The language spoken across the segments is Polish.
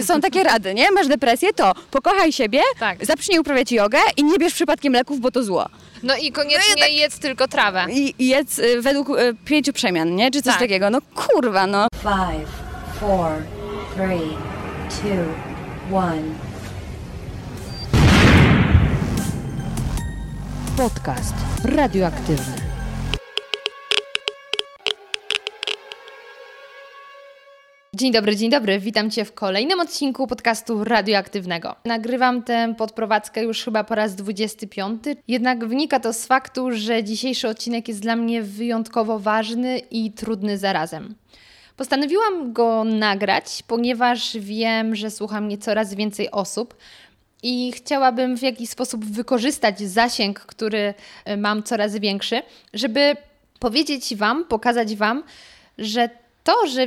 Są takie rady, nie? Masz depresję, to pokochaj siebie, tak. Zacznij uprawiać jogę i nie bierz przypadkiem leków, bo to zło. No i koniecznie no jedz tylko trawę. I jedz według 5 przemian, nie? Czy coś takiego. No kurwa, no. 5, 4, 3, 2, 1. Podcast radioaktywny. Dzień dobry, witam Cię w kolejnym odcinku podcastu radioaktywnego. Nagrywam tę podprowadzkę już chyba po raz 25, jednak wynika to z faktu, że dzisiejszy odcinek jest dla mnie wyjątkowo ważny i trudny zarazem. Postanowiłam go nagrać, ponieważ wiem, że słucha mnie coraz więcej osób i chciałabym w jakiś sposób wykorzystać zasięg, który mam coraz większy, żeby powiedzieć Wam, pokazać Wam, że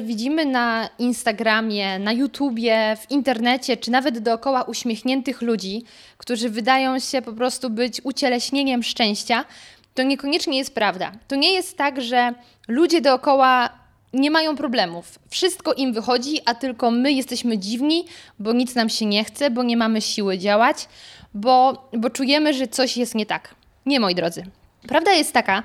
widzimy na Instagramie, na YouTubie, w internecie, czy nawet dookoła uśmiechniętych ludzi, którzy wydają się po prostu być ucieleśnieniem szczęścia, to niekoniecznie jest prawda. To nie jest tak, że ludzie dookoła nie mają problemów. Wszystko im wychodzi, a tylko my jesteśmy dziwni, bo nic nam się nie chce, bo nie mamy siły działać, bo czujemy, że coś jest nie tak. Nie, moi drodzy. Prawda jest taka,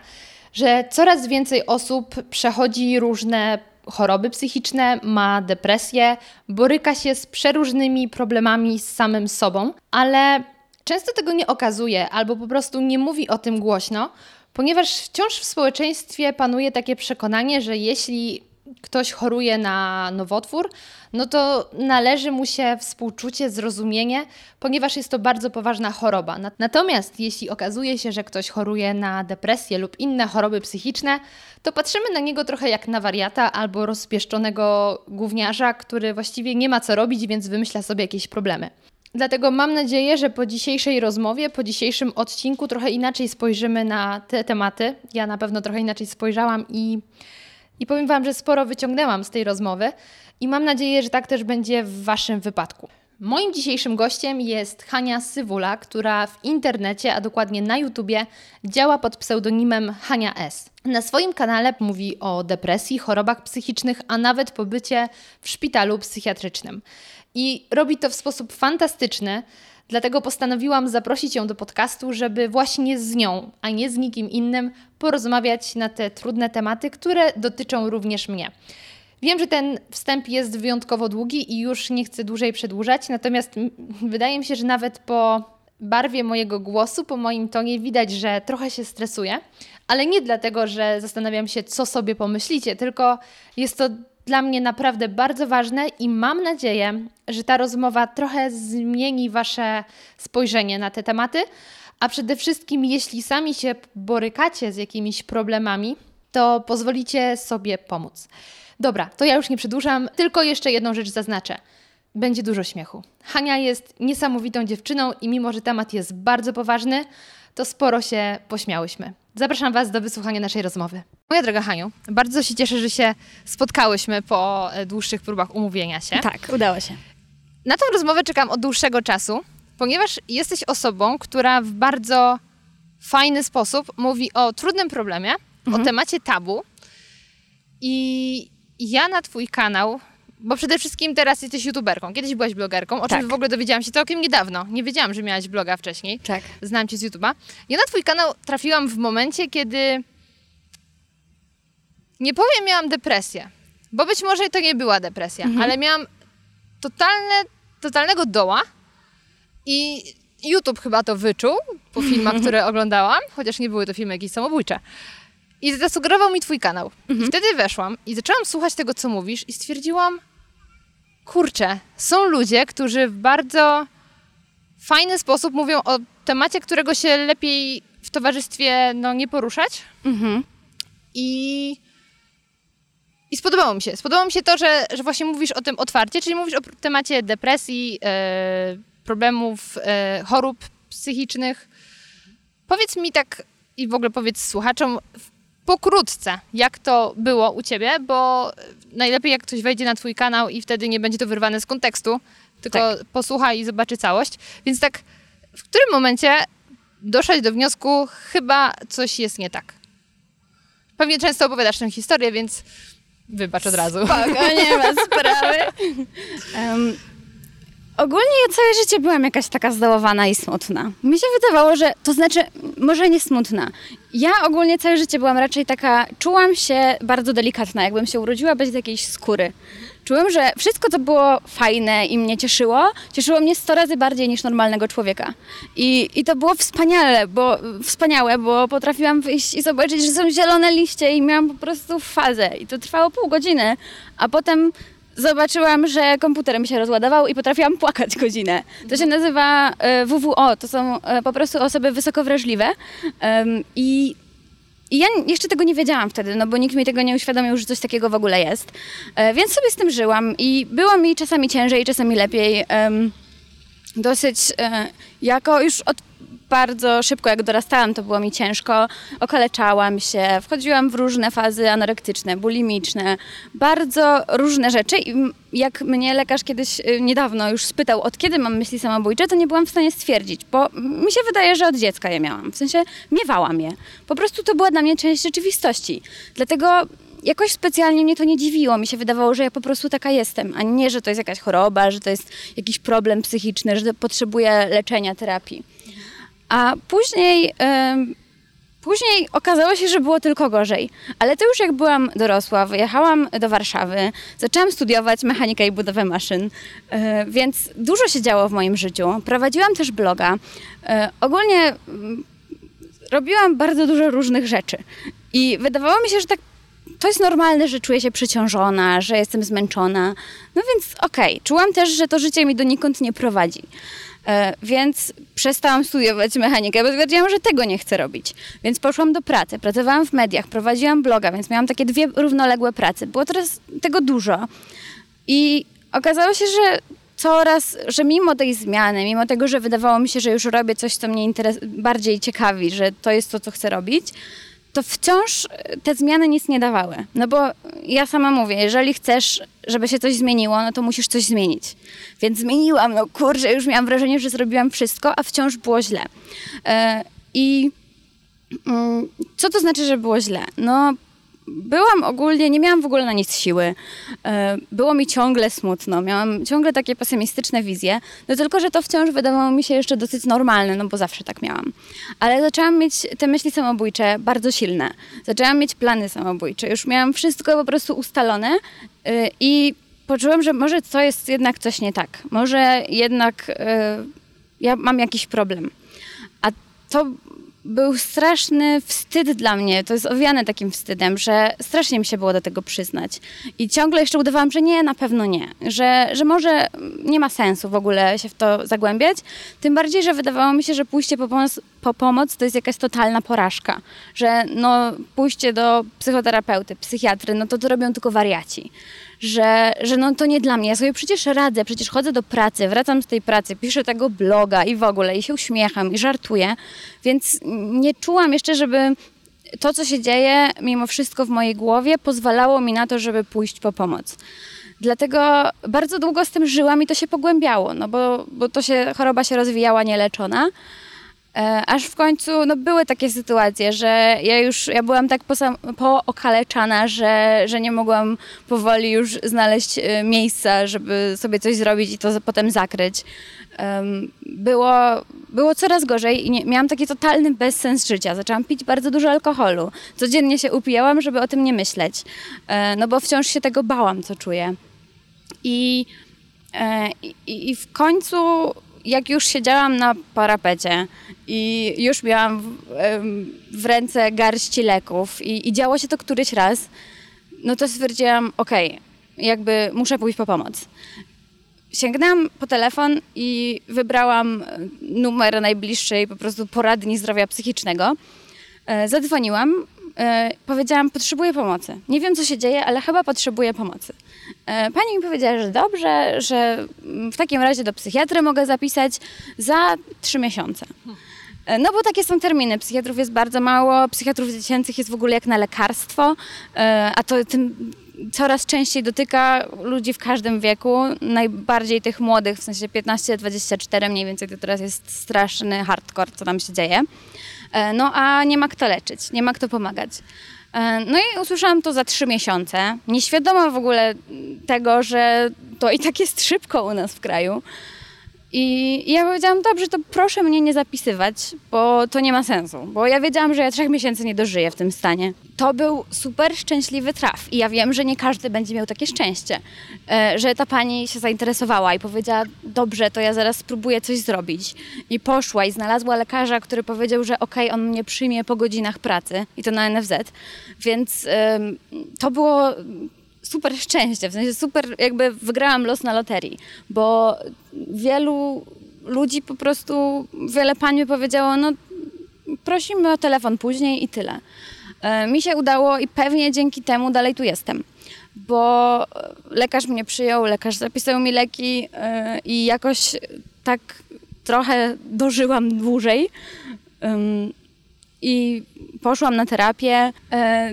że coraz więcej osób przechodzi różne choroby psychiczne, ma depresję, boryka się z przeróżnymi problemami z samym sobą, ale często tego nie okazuje albo po prostu nie mówi o tym głośno, ponieważ wciąż w społeczeństwie panuje takie przekonanie, że jeśli ktoś choruje na nowotwór, no to należy mu się współczucie, zrozumienie, ponieważ jest to bardzo poważna choroba. Natomiast jeśli okazuje się, że ktoś choruje na depresję lub inne choroby psychiczne, to patrzymy na niego trochę jak na wariata albo rozpieszczonego gówniarza, który właściwie nie ma co robić, więc wymyśla sobie jakieś problemy. Dlatego mam nadzieję, że po dzisiejszej rozmowie, po dzisiejszym odcinku trochę inaczej spojrzymy na te tematy. Ja na pewno trochę inaczej spojrzałam i powiem Wam, że sporo wyciągnęłam z tej rozmowy i mam nadzieję, że tak też będzie w Waszym wypadku. Moim dzisiejszym gościem jest Hania Sywula, która w internecie, a dokładnie na YouTubie, działa pod pseudonimem Hania S. Na swoim kanale mówi o depresji, chorobach psychicznych, a nawet pobycie w szpitalu psychiatrycznym. I robi to w sposób fantastyczny, dlatego postanowiłam zaprosić ją do podcastu, żeby właśnie z nią, a nie z nikim innym, porozmawiać na te trudne tematy, które dotyczą również mnie. Wiem, że ten wstęp jest wyjątkowo długi i już nie chcę dłużej przedłużać, natomiast wydaje mi się, że nawet po barwie mojego głosu, po moim tonie widać, że trochę się stresuję, ale nie dlatego, że zastanawiam się, co sobie pomyślicie, tylko jest to dla mnie naprawdę bardzo ważne i mam nadzieję, że ta rozmowa trochę zmieni Wasze spojrzenie na te tematy, a przede wszystkim jeśli sami się borykacie z jakimiś problemami, to pozwolicie sobie pomóc. Dobra, to ja już nie przedłużam, tylko jeszcze jedną rzecz zaznaczę. Będzie dużo śmiechu. Hania jest niesamowitą dziewczyną i mimo, że temat jest bardzo poważny, to sporo się pośmiałyśmy. Zapraszam Was do wysłuchania naszej rozmowy. Moja droga Haniu, bardzo się cieszę, że się spotkałyśmy po dłuższych próbach umówienia się. Tak, udało się. Na tą rozmowę czekam od dłuższego czasu, ponieważ jesteś osobą, która w bardzo fajny sposób mówi o trudnym problemie, o temacie tabu. I ja na Twój kanał, bo przede wszystkim teraz jesteś youtuberką, kiedyś byłaś blogerką, o czym w ogóle dowiedziałam się całkiem niedawno. Nie wiedziałam, że miałaś bloga wcześniej. Tak. Znam Cię z YouTube'a. Ja na Twój kanał trafiłam w momencie, kiedy nie powiem, miałam depresję, bo być może to nie była depresja, ale miałam totalnego doła i YouTube chyba to wyczuł po filmach, które oglądałam, chociaż nie były to filmy jakieś samobójcze. I zasugerował mi Twój kanał. I wtedy weszłam i zaczęłam słuchać tego, co mówisz i stwierdziłam, kurczę, są ludzie, którzy w bardzo fajny sposób mówią o temacie, którego się lepiej w towarzystwie nie poruszać. I spodobało mi się. Spodobało mi się to, że właśnie mówisz o tym otwarcie, czyli mówisz o temacie depresji, problemów, chorób psychicznych. Powiedz mi tak i w ogóle powiedz słuchaczom, pokrótce, jak to było u Ciebie, bo najlepiej jak ktoś wejdzie na Twój kanał i wtedy nie będzie to wyrwane z kontekstu, tylko posłucha i zobaczy całość. Więc tak, w którym momencie doszłaś do wniosku, chyba coś jest nie tak? Pewnie często opowiadasz tę historię, więc wybacz od razu. Spoko, nie ma sprawy. Ogólnie ja całe życie byłam jakaś taka zdołowana i smutna. Mi się wydawało, że, to znaczy, może nie smutna. Ja ogólnie całe życie byłam raczej taka, czułam się bardzo delikatna, jakbym się urodziła bez jakiejś skóry. Czułam, że wszystko, co było fajne i mnie cieszyło, cieszyło mnie 100 razy bardziej niż normalnego człowieka. I to było wspaniałe, bo potrafiłam wyjść i zobaczyć, że są zielone liście i miałam po prostu fazę. I to trwało pół godziny, a potem zobaczyłam, że komputer mi się rozładował i potrafiłam płakać godzinę. To się nazywa WWO, to są po prostu osoby wysoko wrażliwe. I ja jeszcze tego nie wiedziałam wtedy, no bo nikt mi tego nie uświadomił, że coś takiego w ogóle jest. Więc sobie z tym żyłam i było mi czasami ciężej, czasami lepiej. Jako już od bardzo szybko, jak dorastałam, to było mi ciężko. Okaleczałam się, wchodziłam w różne fazy anorektyczne, bulimiczne, bardzo różne rzeczy. I jak mnie lekarz kiedyś niedawno już spytał, od kiedy mam myśli samobójcze, to nie byłam w stanie stwierdzić, bo mi się wydaje, że od dziecka je miałam. W sensie miewałam je. Po prostu to była dla mnie część rzeczywistości. Dlatego jakoś specjalnie mnie to nie dziwiło. Mi się wydawało, że ja po prostu taka jestem, a nie, że to jest jakaś choroba, że to jest jakiś problem psychiczny, że potrzebuję leczenia, terapii. A później okazało się, że było tylko gorzej. Ale to już jak byłam dorosła, wyjechałam do Warszawy, zaczęłam studiować mechanikę i budowę maszyn, więc dużo się działo w moim życiu. Prowadziłam też bloga. Ogólnie robiłam bardzo dużo różnych rzeczy. I wydawało mi się, że tak to jest normalne, że czuję się przeciążona, że jestem zmęczona. No więc okej. Czułam też, że to życie mi donikąd nie prowadzi. Więc przestałam studiować mechanikę, bo stwierdziłam, że tego nie chcę robić. Więc poszłam do pracy, pracowałam w mediach, prowadziłam bloga, więc miałam takie 2 równoległe prace. Było teraz tego dużo. I okazało się, że mimo tej zmiany, mimo tego, że wydawało mi się, że już robię coś, co mnie bardziej ciekawi, że to jest to, co chcę robić, to wciąż te zmiany nic nie dawały. No bo ja sama mówię, jeżeli chcesz, żeby się coś zmieniło, no to musisz coś zmienić. Więc zmieniłam, no kurczę, już miałam wrażenie, że zrobiłam wszystko, a wciąż było źle. Co to znaczy, że było źle? No byłam ogólnie, nie miałam w ogóle na nic siły. Było mi ciągle smutno, miałam ciągle takie pesymistyczne wizje, no tylko, że to wciąż wydawało mi się jeszcze dosyć normalne, no bo zawsze tak miałam. Ale zaczęłam mieć te myśli samobójcze bardzo silne. Zaczęłam mieć plany samobójcze. Już miałam wszystko po prostu ustalone i poczułam, że może to jest jednak coś nie tak. Może jednak ja mam jakiś problem. A to był straszny wstyd dla mnie, to jest owiane takim wstydem, że strasznie mi się było do tego przyznać. I ciągle jeszcze udawałam, że nie, na pewno nie, że może nie ma sensu w ogóle się w to zagłębiać. Tym bardziej, że wydawało mi się, że pójście po pomoc to jest jakaś totalna porażka. Że no pójście do psychoterapeuty, psychiatry, no to robią tylko wariaci. Że no to nie dla mnie, ja sobie przecież radzę, przecież chodzę do pracy, wracam z tej pracy, piszę tego bloga i w ogóle, i się uśmiecham, i żartuję, więc nie czułam jeszcze, żeby to, co się dzieje mimo wszystko w mojej głowie, pozwalało mi na to, żeby pójść po pomoc. Dlatego bardzo długo z tym żyłam i to się pogłębiało, no bo choroba się rozwijała nieleczona. Aż w końcu były takie sytuacje, że ja byłam tak pookaleczana, że nie mogłam powoli już znaleźć miejsca, żeby sobie coś zrobić i to potem zakryć. Było coraz gorzej i miałam taki totalny bezsens życia. Zaczęłam pić bardzo dużo alkoholu. Codziennie się upijałam, żeby o tym nie myśleć, bo wciąż się tego bałam, co czuję. I w końcu, jak już siedziałam na parapecie i już miałam w ręce garści leków i działo się to któryś raz, no to stwierdziłam, okej, jakby muszę pójść po pomoc. Sięgnęłam po telefon i wybrałam numer najbliższej po prostu poradni zdrowia psychicznego. Zadzwoniłam, powiedziałam, potrzebuję pomocy. Nie wiem, co się dzieje, ale chyba potrzebuję pomocy. Pani mi powiedziała, że dobrze, że w takim razie do psychiatry mogę zapisać za 3 miesiące. No bo takie są terminy. Psychiatrów jest bardzo mało, psychiatrów dziecięcych jest w ogóle jak na lekarstwo, a to tym coraz częściej dotyka ludzi w każdym wieku, najbardziej tych młodych, w sensie 15-24 mniej więcej, to teraz jest straszny hardcore, co tam się dzieje. No a nie ma kto leczyć, nie ma kto pomagać. No i usłyszałam to za 3 miesiące, nieświadoma w ogóle tego, że to i tak jest szybko u nas w kraju. I ja powiedziałam, dobrze, to proszę mnie nie zapisywać, bo to nie ma sensu. Bo ja wiedziałam, że ja 3 miesięcy nie dożyję w tym stanie. To był super szczęśliwy traf i ja wiem, że nie każdy będzie miał takie szczęście, że ta pani się zainteresowała i powiedziała, dobrze, to ja zaraz spróbuję coś zrobić. I poszła i znalazła lekarza, który powiedział, że okej, on mnie przyjmie po godzinach pracy i to na NFZ. Więc to było... super szczęście, w sensie super, jakby wygrałam los na loterii, bo wielu ludzi po prostu, wiele pań mi powiedziało, no prosimy o telefon później i tyle. Mi się udało i pewnie dzięki temu dalej tu jestem, bo lekarz mnie przyjął, lekarz zapisał mi leki i jakoś tak trochę dożyłam dłużej. I poszłam na terapię,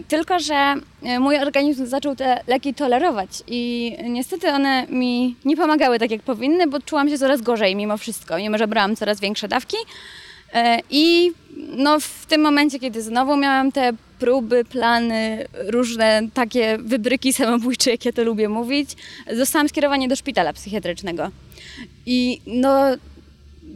tylko że mój organizm zaczął te leki tolerować i niestety one mi nie pomagały tak jak powinny, bo czułam się coraz gorzej mimo wszystko, mimo że brałam coraz większe dawki. I no, w tym momencie, kiedy znowu miałam te próby, plany, różne takie wybryki samobójcze, jak ja to lubię mówić, dostałam skierowanie do szpitala psychiatrycznego. I no...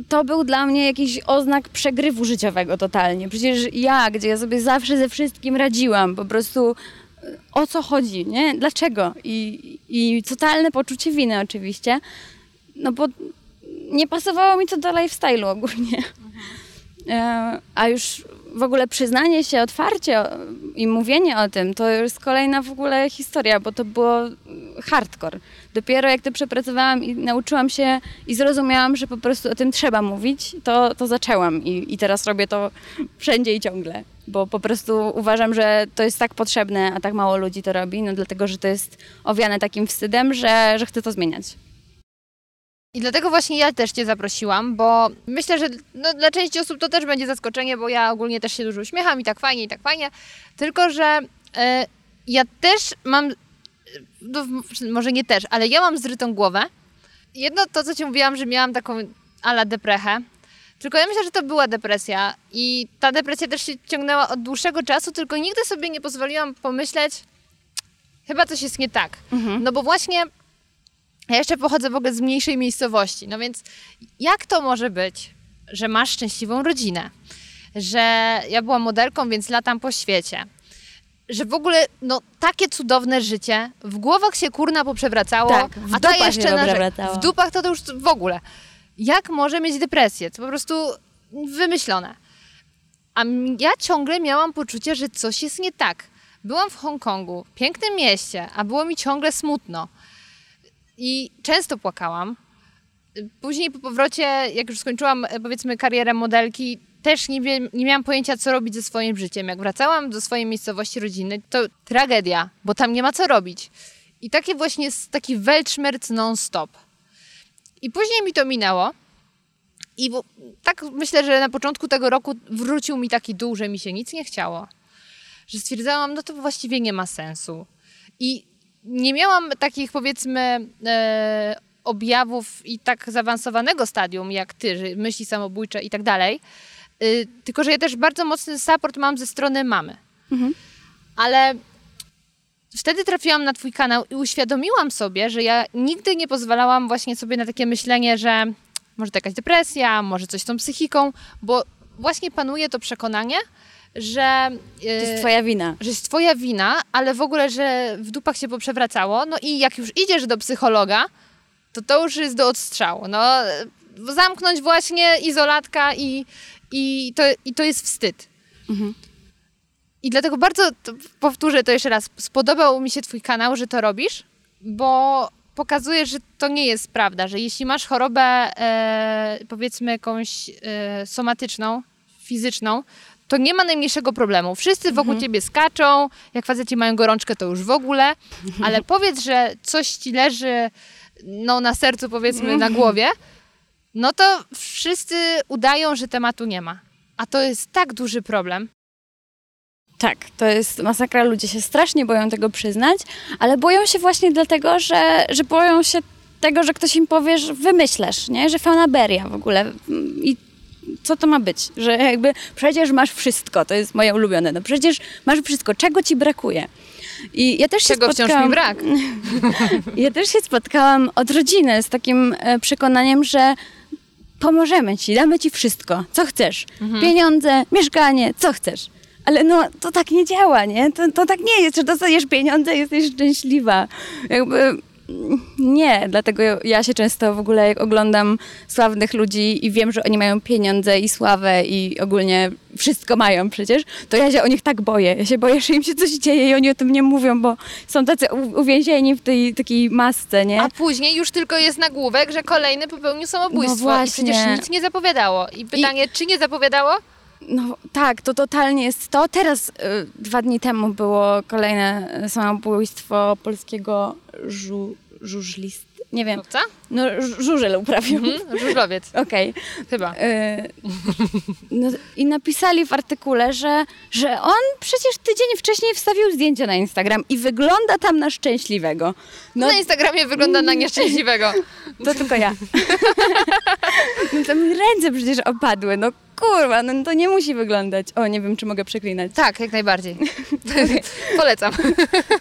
to był dla mnie jakiś oznak przegrywu życiowego totalnie. Przecież ja, gdzie ja sobie zawsze ze wszystkim radziłam, po prostu o co chodzi, nie? Dlaczego? I totalne poczucie winy oczywiście, no bo nie pasowało mi to do lifestyle'u ogólnie. A już w ogóle przyznanie się otwarcie i mówienie o tym, to już kolejna w ogóle historia, bo to było hardcore. Dopiero jak to przepracowałam i nauczyłam się i zrozumiałam, że po prostu o tym trzeba mówić, to zaczęłam i teraz robię to wszędzie i ciągle, bo po prostu uważam, że to jest tak potrzebne, a tak mało ludzi to robi, no dlatego, że to jest owiane takim wstydem, że chcę to zmieniać. I dlatego właśnie ja też Cię zaprosiłam, bo myślę, że no, dla części osób to też będzie zaskoczenie, bo ja ogólnie też się dużo uśmiecham i tak fajnie, tylko że ja też mam, no, może nie też, ale ja mam zrytą głowę. Jedno to, co Ci mówiłam, że miałam taką ala deprechę, tylko ja myślę, że to była depresja i ta depresja też się ciągnęła od dłuższego czasu, tylko nigdy sobie nie pozwoliłam pomyśleć, chyba coś jest nie tak, no bo właśnie... Ja jeszcze pochodzę w ogóle z mniejszej miejscowości, no więc jak to może być, że masz szczęśliwą rodzinę, że ja byłam modelką, więc latam po świecie, że w ogóle no takie cudowne życie, w głowach się kurna poprzewracało, tak, a ta jeszcze w dupach to już w ogóle. Jak może mieć depresję? To po prostu wymyślone. A ja ciągle miałam poczucie, że coś jest nie tak. Byłam w Hongkongu, pięknym mieście, a było mi ciągle smutno. I często płakałam. Później po powrocie, jak już skończyłam, powiedzmy, karierę modelki, też nie miałam pojęcia, co robić ze swoim życiem. Jak wracałam do swojej miejscowości rodzinnej, to tragedia, bo tam nie ma co robić. I taki właśnie jest taki weltschmerz non-stop. I później mi to minęło. I tak myślę, że na początku tego roku wrócił mi taki dół, że mi się nic nie chciało. Że stwierdzałam, no to właściwie nie ma sensu. I nie miałam takich, powiedzmy, objawów i tak zaawansowanego stadium jak ty, myśli samobójcze i tak dalej, tylko że ja też bardzo mocny support mam ze strony mamy. Ale wtedy trafiłam na twój kanał i uświadomiłam sobie, że ja nigdy nie pozwalałam właśnie sobie na takie myślenie, że może to jakaś depresja, może coś z tą psychiką, bo właśnie panuje to przekonanie, że... to jest twoja wina. Że jest twoja wina, ale w ogóle, że w dupach się poprzewracało. No i jak już idziesz do psychologa, to już jest do odstrzału. No, zamknąć właśnie izolatka i to jest wstyd. I dlatego bardzo, powtórzę to jeszcze raz, spodobał mi się twój kanał, że to robisz, bo pokazujesz, że to nie jest prawda, że jeśli masz chorobę, powiedzmy jakąś somatyczną, fizyczną, to nie ma najmniejszego problemu. Wszyscy wokół ciebie skaczą, jak faceci mają gorączkę, to już w ogóle, ale powiedz, że coś ci leży no, na sercu, powiedzmy, na głowie, no to wszyscy udają, że tematu nie ma. A to jest tak duży problem. Tak, to jest masakra. Ludzie się strasznie boją tego przyznać, ale boją się właśnie dlatego, że boją się tego, że ktoś im powie, że wymyślasz, nie? Że fanaberia w ogóle. I co to ma być? Że jakby przecież masz wszystko, to jest moje ulubione, no przecież masz wszystko, czego ci brakuje? I ja też czego wciąż mi brak? Ja też się spotkałam od rodziny z takim przekonaniem, że pomożemy ci, damy ci wszystko, co chcesz. Mhm. Pieniądze, mieszkanie, co chcesz. Ale no, to tak nie działa, nie? To tak nie jest, że dostajesz pieniądze, jesteś szczęśliwa. Jakby nie, dlatego ja się często w ogóle, jak oglądam sławnych ludzi i wiem, że oni mają pieniądze i sławę i ogólnie wszystko mają przecież, to ja się o nich tak boję. Ja się boję, że im się coś dzieje i oni o tym nie mówią, bo są tacy uwięzieni w tej takiej masce, nie? A później już tylko jest nagłówek, że kolejny popełnił samobójstwo. No właśnie. I przecież nic nie zapowiadało. I pytanie, czy nie zapowiadało? No tak, to totalnie jest to. Teraz 2 dni temu było kolejne samobójstwo polskiego żużlisty. Nie wiem. Co? No żużel uprawił. Żużlowiec. Okej. Chyba. No, i napisali w artykule, że on przecież tydzień wcześniej wstawił zdjęcie na Instagram i wygląda tam na szczęśliwego. No, na Instagramie wygląda na nieszczęśliwego. To tylko ja. No to mi ręce przecież opadły, no. Kurwa, no to nie musi wyglądać. O, nie wiem, czy mogę przeklinać. Tak, jak najbardziej. Polecam.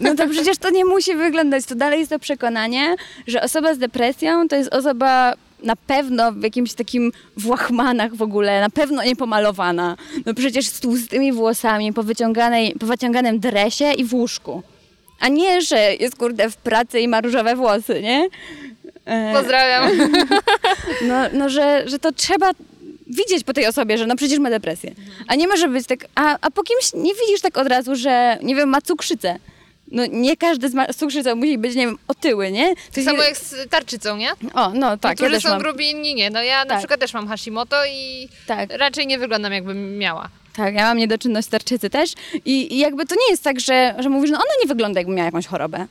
No to przecież to nie musi wyglądać. To dalej jest to przekonanie, że osoba z depresją to jest osoba na pewno w jakimś takim w łachmanach w ogóle, na pewno niepomalowana. No przecież z tłustymi włosami, po wyciąganym dresie i w łóżku. A nie, że jest kurde w pracy i ma różowe włosy, nie? Pozdrawiam. No że to trzeba widzieć po tej osobie, że no przecież ma depresję. A nie może być tak, a po kimś nie widzisz tak od razu, że nie wiem, ma cukrzycę. No nie każdy z cukrzycą musi być, nie wiem, otyły, nie? To samo jak z tarczycą, nie? O, no tak, niektórzy ja też są mam. Grubi, inni nie. No ja tak. Na przykład też mam Hashimoto i tak. Raczej nie wyglądam, jakbym miała. Tak, ja mam niedoczynność tarczycy też i jakby to nie jest tak, że mówisz, no ona nie wygląda, jakby miała jakąś chorobę.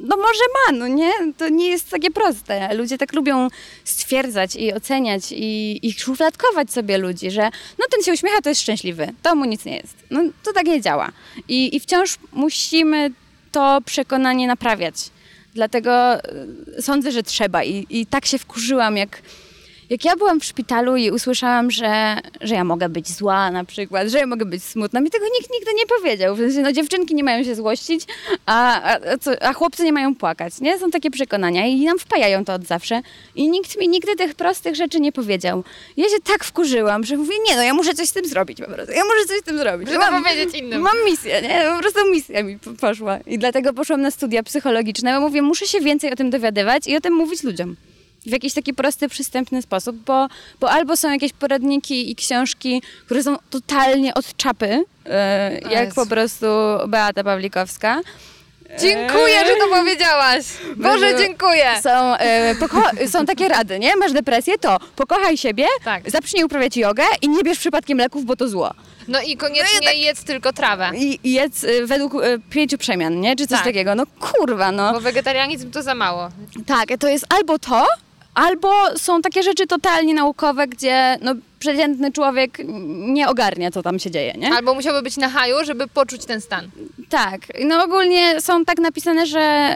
No może ma, no nie? To nie jest takie proste. Ludzie tak lubią stwierdzać i oceniać i szufladkować sobie ludzi, że no ten się uśmiecha, to jest szczęśliwy, to mu nic nie jest. No to tak nie działa. I wciąż musimy to przekonanie naprawiać. Dlatego sądzę, że trzeba. I tak się wkurzyłam, jak ja byłam w szpitalu i usłyszałam, że ja mogę być zła na przykład, że ja mogę być smutna. Mi tego nikt nigdy nie powiedział. W sensie, no dziewczynki nie mają się złościć, a chłopcy nie mają płakać, nie? Są takie przekonania i nam wpajają to od zawsze. I nikt mi nigdy tych prostych rzeczy nie powiedział. Ja się tak wkurzyłam, że mówię, nie no, ja muszę coś z tym zrobić po prostu. Ja muszę coś z tym zrobić. Żeby powiedzieć innym. Mam misję, nie? Po prostu misja mi poszła. I dlatego poszłam na studia psychologiczne, bo mówię, muszę się więcej o tym dowiadywać i o tym mówić ludziom. W jakiś taki prosty, przystępny sposób, bo albo są jakieś poradniki i książki, które są totalnie od czapy, jak po prostu Beata Pawlikowska. Dziękuję, że to powiedziałaś. Boże, dziękuję. Są takie rady, nie? Masz depresję, to pokochaj siebie, tak. Zacznij uprawiać jogę i nie bierz przypadkiem leków, bo to zło. No i koniecznie no tak, jedz tylko trawę. I jedz według 5 przemian, nie? Czy coś tak. Takiego. No kurwa, no. Bo wegetarianizm to za mało. Tak, to jest albo to, albo są takie rzeczy totalnie naukowe, gdzie no, przeciętny człowiek nie ogarnia, co tam się dzieje, nie? Albo musiałby być na haju, żeby poczuć ten stan. Tak. No ogólnie są tak napisane,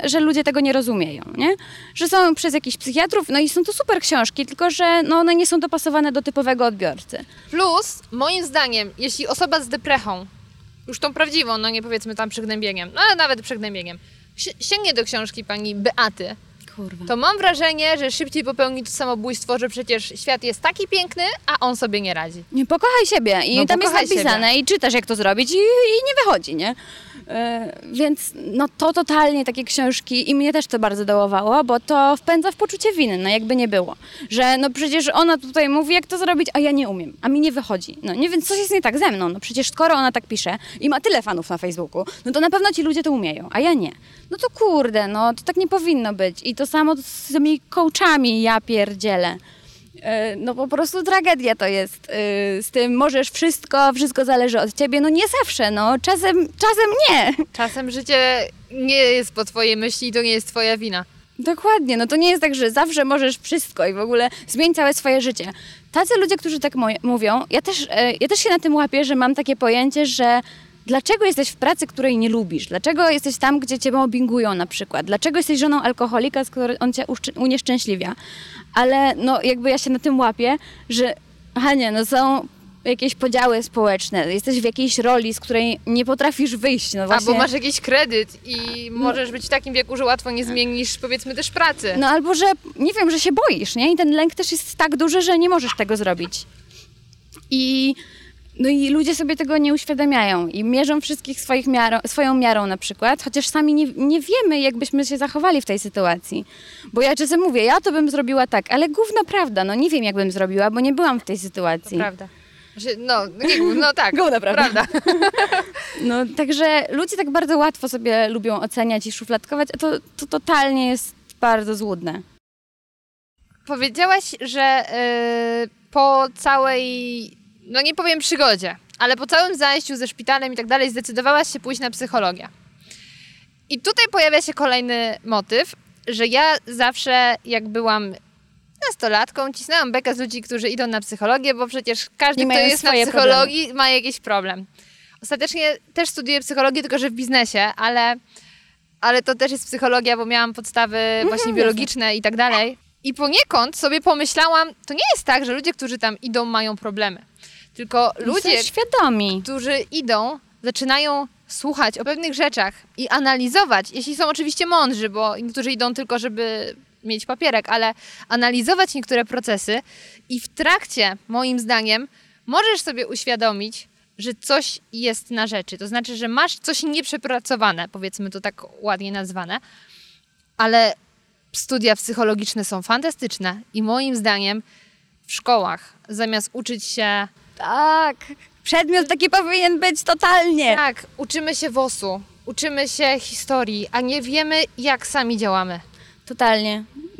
że ludzie tego nie rozumieją, nie? Że są przez jakichś psychiatrów, no i są to super książki, tylko że no, one nie są dopasowane do typowego odbiorcy. Plus, moim zdaniem, jeśli osoba z deprechą, już tą prawdziwą, no nie powiedzmy tam przygnębieniem, no ale nawet przygnębieniem, sięgnie do książki pani Beaty, kurwa. To mam wrażenie, że szybciej popełni to samobójstwo, że przecież świat jest taki piękny, a on sobie nie radzi. Nie, pokochaj siebie i no, tam jest napisane siebie. I czytasz, jak to zrobić i nie wychodzi, nie? Więc no to totalnie takie książki i mnie też to bardzo dołowało, bo to wpędza w poczucie winy, no jakby nie było. Że no przecież ona tutaj mówi, jak to zrobić, a ja nie umiem, a mi nie wychodzi. No nie, więc coś jest nie tak ze mną, no przecież skoro ona tak pisze i ma tyle fanów na Facebooku, no to na pewno ci ludzie to umieją, a ja nie. No to kurde, no to tak nie powinno być i to samo z tymi coachami, ja pierdzielę. No po prostu tragedia to jest. Z tym możesz wszystko zależy od ciebie. No nie zawsze, no. Czasem nie. Czasem życie nie jest po twojej myśli i to nie jest twoja wina. Dokładnie, no to nie jest tak, że zawsze możesz wszystko i w ogóle zmień całe swoje życie. Tacy ludzie, którzy tak mówią, ja też się na tym łapię, że mam takie pojęcie, że dlaczego jesteś w pracy, której nie lubisz? Dlaczego jesteś tam, gdzie cię mobbingują na przykład? Dlaczego jesteś żoną alkoholika, z której on cię unieszczęśliwia? Ale no jakby ja się na tym łapię, że Hania, no są jakieś podziały społeczne, jesteś w jakiejś roli, z której nie potrafisz wyjść. No właśnie... Albo masz jakiś kredyt i możesz być w takim wieku, że łatwo nie zmienisz, powiedzmy, też pracy. No albo, że nie wiem, że się boisz, nie? I ten lęk też jest tak duży, że nie możesz tego zrobić. I ludzie sobie tego nie uświadamiają i mierzą wszystkich swoją miarą na przykład, chociaż sami nie wiemy, jakbyśmy się zachowali w tej sytuacji. Bo ja czasem mówię, ja to bym zrobiła tak, ale gówno prawda, no nie wiem, jak bym zrobiła, bo nie byłam w tej sytuacji. To prawda. No tak, gówno prawda. No także ludzie tak bardzo łatwo sobie lubią oceniać i szufladkować, a to totalnie jest bardzo złudne. Powiedziałaś, że po całej... No nie powiem przygodzie, ale po całym zajściu ze szpitalem i tak dalej zdecydowałaś się pójść na psychologię. I tutaj pojawia się kolejny motyw, że ja zawsze, jak byłam nastolatką, cisnęłam bekę z ludzi, którzy idą na psychologię, bo przecież każdy, kto jest na psychologii, ma jakiś problem. Ostatecznie też studiuję psychologię, tylko że w biznesie, ale to też jest psychologia, bo miałam podstawy właśnie biologiczne i tak dalej. I poniekąd sobie pomyślałam, to nie jest tak, że ludzie, którzy tam idą, mają problemy. Tylko ludzie, świadomi, którzy idą, zaczynają słuchać o pewnych rzeczach i analizować, jeśli są oczywiście mądrzy, bo niektórzy idą tylko, żeby mieć papierek, ale analizować niektóre procesy i w trakcie, moim zdaniem, możesz sobie uświadomić, że coś jest na rzeczy. To znaczy, że masz coś nieprzepracowane, powiedzmy to tak ładnie nazwane, ale studia psychologiczne są fantastyczne i moim zdaniem w szkołach zamiast uczyć się... Tak, przedmiot taki powinien być totalnie. Tak, uczymy się WOS-u, uczymy się historii, a nie wiemy, jak sami działamy.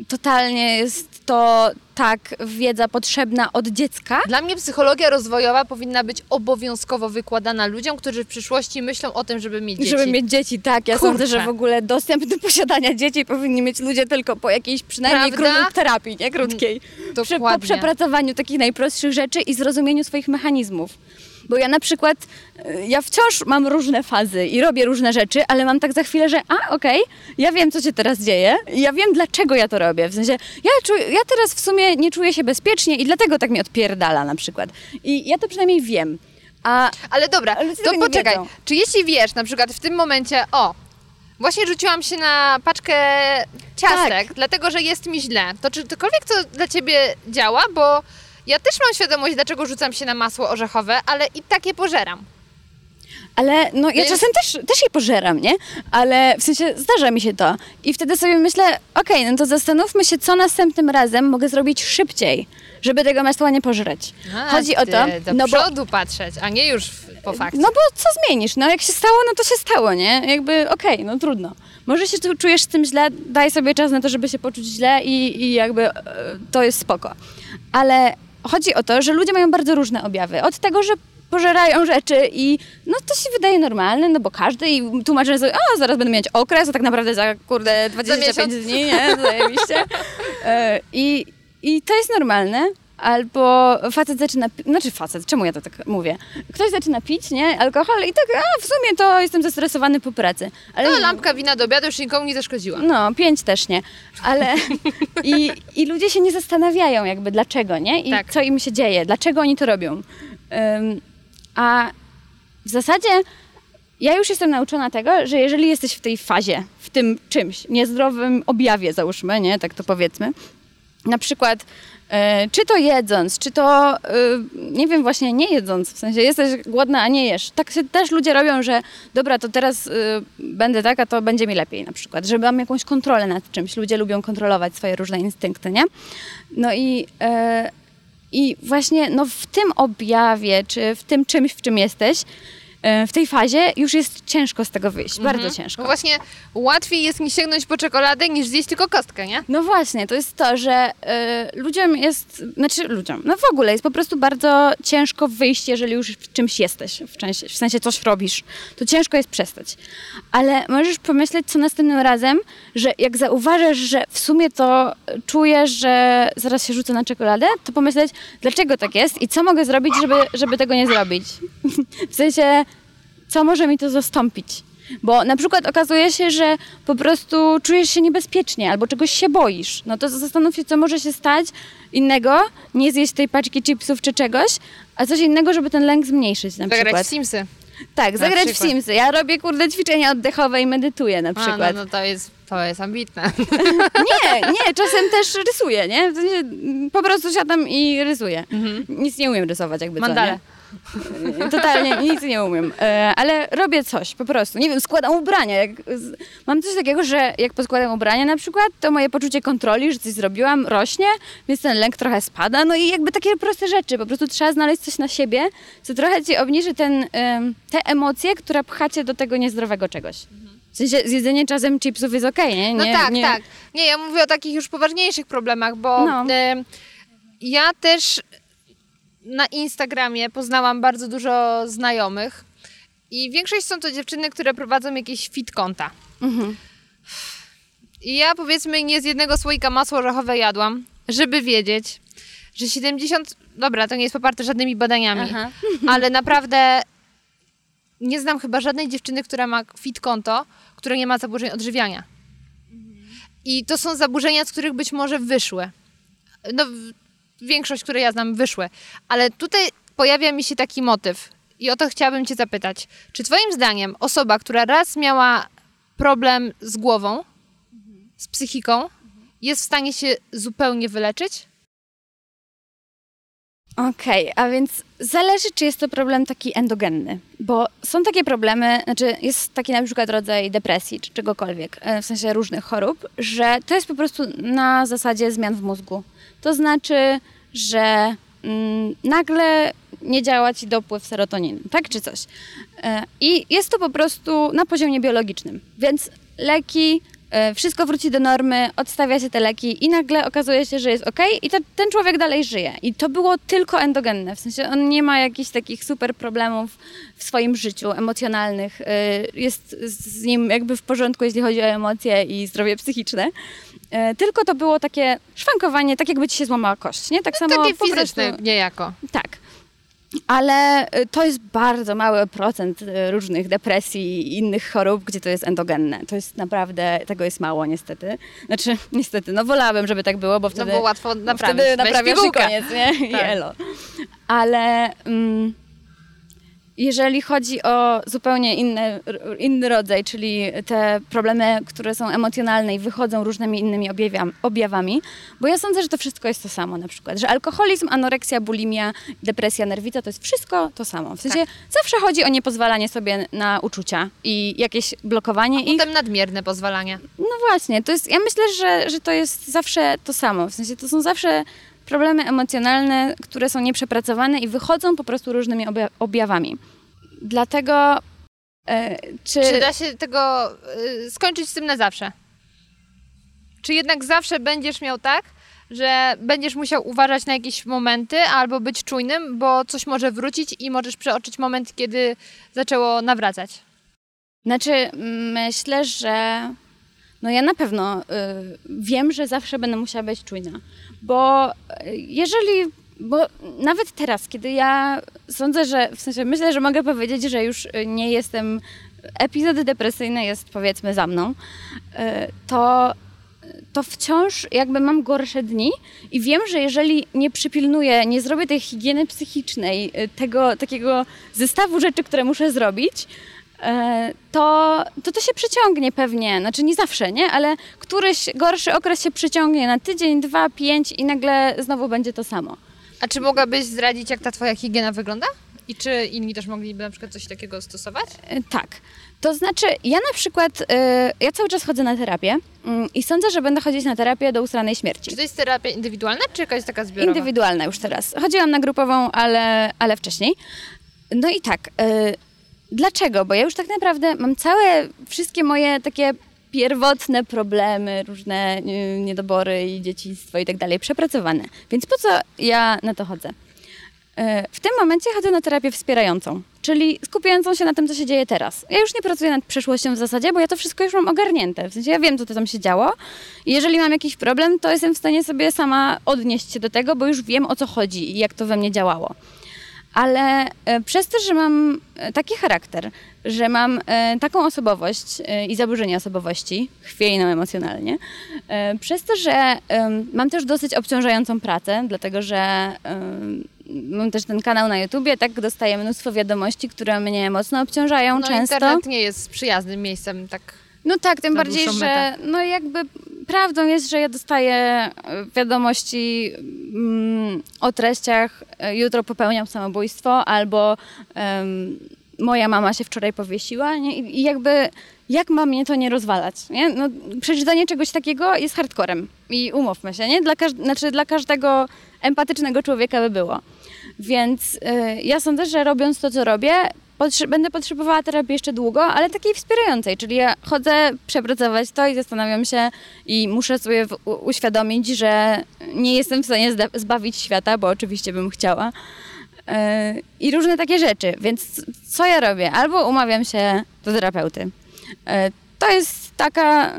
Totalnie jest to tak wiedza potrzebna od dziecka. Dla mnie psychologia rozwojowa powinna być obowiązkowo wykładana ludziom, którzy w przyszłości myślą o tym, żeby mieć dzieci. Tak. Ja sądzę, że w ogóle dostęp do posiadania dzieci powinni mieć ludzie tylko po jakiejś przynajmniej terapii, nie krótkiej. Po przepracowaniu takich najprostszych rzeczy i zrozumieniu swoich mechanizmów. Bo ja na przykład, ja wciąż mam różne fazy i robię różne rzeczy, ale mam tak za chwilę, że ja wiem, co się teraz dzieje, ja wiem, dlaczego ja to robię. W sensie, ja teraz w sumie nie czuję się bezpiecznie i dlatego tak mnie odpierdala na przykład. I ja to przynajmniej wiem. Ale dobra, to poczekaj. Czy jeśli wiesz na przykład w tym momencie, właśnie rzuciłam się na paczkę ciastek, dlatego, że jest mi źle, to czy cokolwiek to dla ciebie działa, bo... Ja też mam świadomość, dlaczego rzucam się na masło orzechowe, ale i tak je pożeram. Ale ja czasem też je pożeram, nie? Ale w sensie zdarza mi się to. I wtedy sobie myślę, no to zastanówmy się, co następnym razem mogę zrobić szybciej, żeby tego masła nie pożreć. Chodzi o to... do przodu patrzeć, a nie już po fakcie. No bo co zmienisz? No jak się stało, no to się stało, nie? Jakby no trudno. Może się czujesz z tym źle, daj sobie czas na to, żeby się poczuć źle i jakby to jest spoko. Ale... Chodzi o to, że ludzie mają bardzo różne objawy. Od tego, że pożerają rzeczy i to się wydaje normalne, no bo każdy i tłumaczy sobie, zaraz będę mieć okres, a tak naprawdę za 25 dni, nie? Zajebiście. I to jest normalne. Albo facet zaczyna czemu ja to tak mówię? Ktoś zaczyna pić, nie? Alkohol i tak, w sumie to jestem zestresowany po pracy. Ale... No lampka wina do obiadu już nikomu nie zaszkodziła. No, 5 też nie. Ale i ludzie się nie zastanawiają jakby dlaczego, nie? I co im się dzieje, dlaczego oni to robią. A w zasadzie ja już jestem nauczona tego, że jeżeli jesteś w tej fazie, w tym czymś, niezdrowym objawie załóżmy, nie? Tak to powiedzmy. Na przykład czy to jedząc, czy to, nie wiem, właśnie nie jedząc, w sensie jesteś głodna, a nie jesz. Tak się też ludzie robią, że dobra, to teraz będę taka, to będzie mi lepiej na przykład, że mam jakąś kontrolę nad czymś. Ludzie lubią kontrolować swoje różne instynkty, nie? No i właśnie w tym objawie, czy w tym czymś, w czym jesteś, w tej fazie już jest ciężko z tego wyjść, bardzo ciężko. No właśnie łatwiej jest mi sięgnąć po czekoladę niż zjeść tylko kostkę, nie? No właśnie, to jest to, że ludziom jest, w ogóle jest po prostu bardzo ciężko wyjść, jeżeli już w czymś jesteś, w sensie coś robisz, to ciężko jest przestać. Ale możesz pomyśleć co następnym razem, że jak zauważysz, że w sumie to czujesz, że zaraz się rzucę na czekoladę, to pomyśleć, dlaczego tak jest i co mogę zrobić, żeby tego nie zrobić. W sensie co może mi to zastąpić? Bo na przykład okazuje się, że po prostu czujesz się niebezpiecznie albo czegoś się boisz. No to zastanów się, co może się stać innego, nie zjeść tej paczki chipsów czy czegoś, a coś innego, żeby ten lęk zmniejszyć na zagrać przykład. Zagrać w Simsy. Tak, zagrać w Simsy. Ja robię, ćwiczenia oddechowe i medytuję na przykład. A, to jest ambitne. Nie, czasem też rysuję, nie? W sensie, po prostu siadam i rysuję. Mhm. Nic nie umiem rysować jakby mandale. Totalnie nic nie umiem, ale robię coś po prostu. Nie wiem, składam ubrania. Mam coś takiego, że jak poskładam ubrania na przykład, to moje poczucie kontroli, że coś zrobiłam, rośnie, więc ten lęk trochę spada. No i jakby takie proste rzeczy. Po prostu trzeba znaleźć coś na siebie, co trochę ci obniży te emocje, które pchacie do tego niezdrowego czegoś. W sensie zjedzenie czasem chipsów jest okej, nie? Tak. Nie, ja mówię o takich już poważniejszych problemach, bo ja też... Na Instagramie poznałam bardzo dużo znajomych i większość są to dziewczyny, które prowadzą jakieś fit konta. Mhm. I ja powiedzmy nie z jednego słoika masła orzechowe jadłam, żeby wiedzieć, że 70... Dobra, to nie jest poparte żadnymi badaniami, ale naprawdę nie znam chyba żadnej dziewczyny, która ma fit konto, która nie ma zaburzeń odżywiania. Mhm. I to są zaburzenia, z których być może wyszły. No... Większość, które ja znam, wyszły. Ale tutaj pojawia mi się taki motyw i o to chciałabym cię zapytać. Czy twoim zdaniem osoba, która raz miała problem z głową, z psychiką, jest w stanie się zupełnie wyleczyć? Okej, a więc zależy, czy jest to problem taki endogenny, bo są takie problemy, znaczy jest taki na przykład rodzaj depresji czy czegokolwiek, w sensie różnych chorób, że to jest po prostu na zasadzie zmian w mózgu. To znaczy, że nagle nie działa ci dopływ serotoniny, tak czy coś. I jest to po prostu na poziomie biologicznym, więc leki... Wszystko wróci do normy, odstawia się te leki i nagle okazuje się, że jest okej i ten człowiek dalej żyje. I to było tylko endogenne, w sensie on nie ma jakichś takich super problemów w swoim życiu emocjonalnych. Jest z nim jakby w porządku, jeśli chodzi o emocje i zdrowie psychiczne. Tylko to było takie szwankowanie, tak jakby ci się złamała kość, nie? Tak no, samo takie po fizyczne prostu... niejako. Tak. Ale to jest bardzo mały procent różnych depresji i innych chorób, gdzie to jest endogenne. To jest naprawdę, tego jest mało niestety. Znaczy niestety, no wolałabym, żeby tak było, bo wtedy... No bo łatwo naprawić. Wtedy naprawiasz i koniec, nie? I elo. Ale jeżeli chodzi o zupełnie inny rodzaj, czyli te problemy, które są emocjonalne i wychodzą różnymi innymi objawami, bo ja sądzę, że to wszystko jest to samo na przykład, że alkoholizm, anoreksja, bulimia, depresja, nerwica to jest wszystko to samo. W sensie zawsze chodzi o niepozwalanie sobie na uczucia i jakieś blokowanie ich. A potem nadmierne pozwalanie. No właśnie, to jest, ja myślę, że to jest zawsze to samo, w sensie to są zawsze... problemy emocjonalne, które są nieprzepracowane i wychodzą po prostu różnymi objawami. Dlatego czy da się tego skończyć z tym na zawsze? Czy jednak zawsze będziesz miał tak, że będziesz musiał uważać na jakieś momenty albo być czujnym, bo coś może wrócić i możesz przeoczyć moment, kiedy zaczęło nawracać? Znaczy, myślę, że... No ja na pewno wiem, że zawsze będę musiała być czujna, bo nawet teraz, kiedy ja sądzę, że, w sensie myślę, że mogę powiedzieć, że już nie jestem, epizody depresyjne jest powiedzmy za mną, to wciąż jakby mam gorsze dni i wiem, że jeżeli nie przypilnuję, nie zrobię tej higieny psychicznej, tego takiego zestawu rzeczy, które muszę zrobić, to się przyciągnie pewnie, znaczy nie zawsze, nie? Ale któryś gorszy okres się przyciągnie na tydzień, 2, 5 i nagle znowu będzie to samo. A czy mogłabyś zdradzić, jak ta twoja higiena wygląda? I czy inni też mogliby na przykład coś takiego stosować? Tak. To znaczy, ja na przykład, ja cały czas chodzę na terapię i sądzę, że będę chodzić na terapię do usranej śmierci. Czy to jest terapia indywidualna, czy jakaś taka zbiorowa? Indywidualna już teraz. Chodziłam na grupową, ale wcześniej. No i tak... Dlaczego? Bo ja już tak naprawdę mam wszystkie moje takie pierwotne problemy, różne niedobory i dzieciństwo i tak dalej przepracowane. Więc po co ja na to chodzę? W tym momencie chodzę na terapię wspierającą, czyli skupiającą się na tym, co się dzieje teraz. Ja już nie pracuję nad przeszłością w zasadzie, bo ja to wszystko już mam ogarnięte. W sensie ja wiem, co to tam się działo i jeżeli mam jakiś problem, to jestem w stanie sobie sama odnieść się do tego, bo już wiem, o co chodzi i jak to we mnie działało. Ale przez to, że mam taki charakter, że mam taką osobowość i zaburzenia osobowości, chwiejną emocjonalnie, przez to, że mam też dosyć obciążającą pracę, dlatego że mam też ten kanał na YouTubie, tak, dostaję mnóstwo wiadomości, które mnie mocno obciążają często. Internet nie jest przyjaznym miejscem, tak. No tak, tym bardziej, że no jakby prawdą jest, że ja dostaję wiadomości o treściach jutro popełniam samobójstwo albo moja mama się wczoraj powiesiła, nie? I jakby jak ma mnie to nie rozwalać, nie? No, przeczytanie czegoś takiego jest hardcorem i umówmy się, nie? Dla każdego empatycznego człowieka by było. Więc ja sądzę, że robiąc to, co robię, będę potrzebowała terapii jeszcze długo, ale takiej wspierającej, czyli ja chodzę przepracować to i zastanawiam się i muszę sobie uświadomić, że nie jestem w stanie zbawić świata, bo oczywiście bym chciała. I różne takie rzeczy, więc co ja robię? Albo umawiam się do terapeuty. To jest taka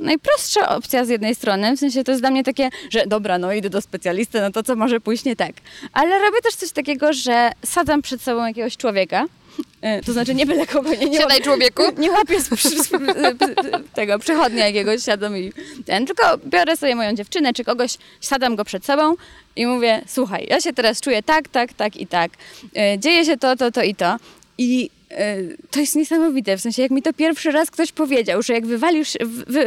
najprostsza opcja z jednej strony, w sensie to jest dla mnie takie, że dobra, no idę do specjalisty, no to co może pójść nie tak. Ale robię też coś takiego, że sadzam przed sobą jakiegoś człowieka, to znaczy nie byle kogo, siadaj człowieku. Nie łapię tego przechodnia jakiegoś, siadam i ten, tylko biorę sobie moją dziewczynę czy kogoś, siadam go przed sobą i mówię, słuchaj, ja się teraz czuję tak, tak, tak i tak. Dzieje się to, to, to i to. I to jest niesamowite, w sensie jak mi to pierwszy raz ktoś powiedział, że jak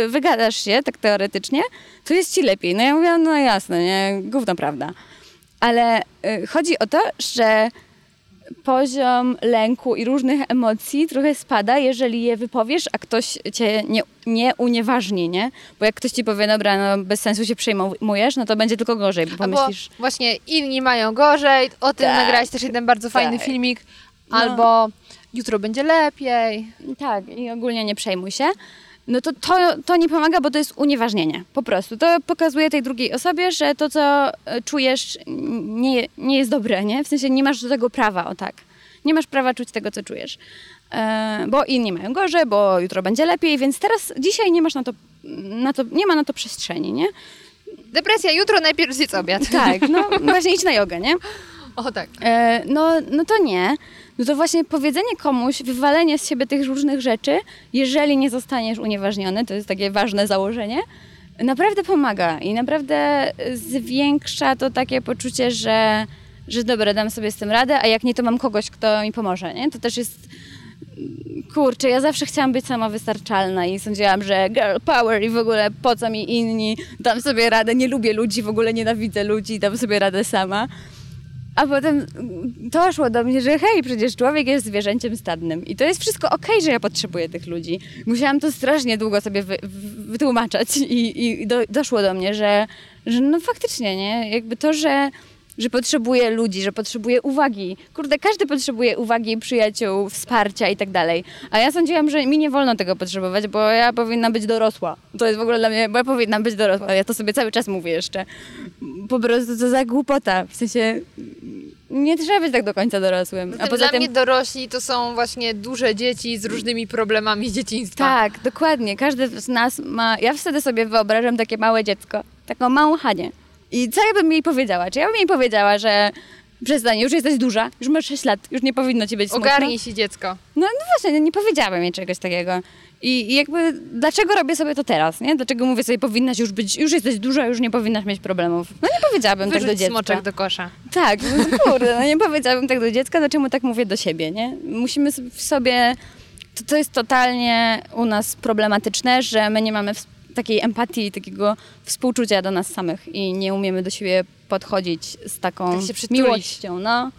wygadasz się, tak teoretycznie, to jest ci lepiej. No ja mówiłam, no jasne, nie, gówno prawda. Ale chodzi o to, że poziom lęku i różnych emocji trochę spada, jeżeli je wypowiesz, a ktoś cię nie unieważni, nie? Bo jak ktoś ci powie, dobra, no bez sensu się przejmujesz, no to będzie tylko gorzej, bo pomyślisz... Albo właśnie inni mają gorzej, o tym nagrałaś też jeden bardzo fajny filmik, albo... jutro będzie lepiej. Tak, i ogólnie nie przejmuj się. No to nie pomaga, bo to jest unieważnienie. Po prostu. To pokazuje tej drugiej osobie, że to, co czujesz, nie jest dobre, nie? W sensie nie masz do tego prawa, o tak. Nie masz prawa czuć tego, co czujesz. Bo inni mają gorzej, bo jutro będzie lepiej, więc teraz, dzisiaj nie masz nie ma na to przestrzeni, nie? Depresja jutro, najpierw zjedz obiad. Tak, no właśnie idź na jogę, nie? O tak. No to nie. No to właśnie powiedzenie komuś, wywalenie z siebie tych różnych rzeczy, jeżeli nie zostaniesz unieważniony, to jest takie ważne założenie, naprawdę pomaga i naprawdę zwiększa to takie poczucie, że dobra, dam sobie z tym radę, a jak nie, to mam kogoś, kto mi pomoże, nie? To też jest... Kurczę, ja zawsze chciałam być samowystarczalna i sądziłam, że girl power i w ogóle po co mi inni, dam sobie radę, nie lubię ludzi, w ogóle nienawidzę ludzi, dam sobie radę sama. A potem doszło do mnie, że hej, przecież człowiek jest zwierzęciem stadnym i to jest wszystko okej, że ja potrzebuję tych ludzi. Musiałam to strasznie długo sobie wytłumaczać doszło do mnie, że no faktycznie, nie? Jakby to, że potrzebuję ludzi, że potrzebuję uwagi. Kurde, każdy potrzebuje uwagi, przyjaciół, wsparcia i tak dalej. A ja sądziłam, że mi nie wolno tego potrzebować, bo ja powinna być dorosła. To jest w ogóle dla mnie, bo ja powinna być dorosła. Ja to sobie cały czas mówię jeszcze. Po prostu to za głupota. W sensie nie trzeba być tak do końca dorosłym. A poza tym... mnie dorośli to są właśnie duże dzieci z różnymi problemami z dzieciństwa. Tak, dokładnie. Każdy z nas ma... Ja wtedy sobie wyobrażam takie małe dziecko. Taką małą Hanię. I co ja bym jej powiedziała? Czy ja bym jej powiedziała, że przestań, już jesteś duża, już masz 6 lat, już nie powinno ci być smutno. Ogarnij się, dziecko. No właśnie, nie powiedziałabym jej czegoś takiego. I jakby dlaczego robię sobie to teraz, nie? Dlaczego mówię sobie, powinnaś już być, już jesteś duża, już nie powinnaś mieć problemów. No nie powiedziałabym tak do dziecka. Wyrzuć smoczek do kosza. Tak, no kurde, no nie powiedziałabym tak do dziecka, dlaczego tak mówię do siebie, nie? Musimy w sobie, to jest totalnie u nas problematyczne, że my nie mamy takiej empatii, takiego współczucia do nas samych i nie umiemy do siebie podchodzić z taką miłością, no.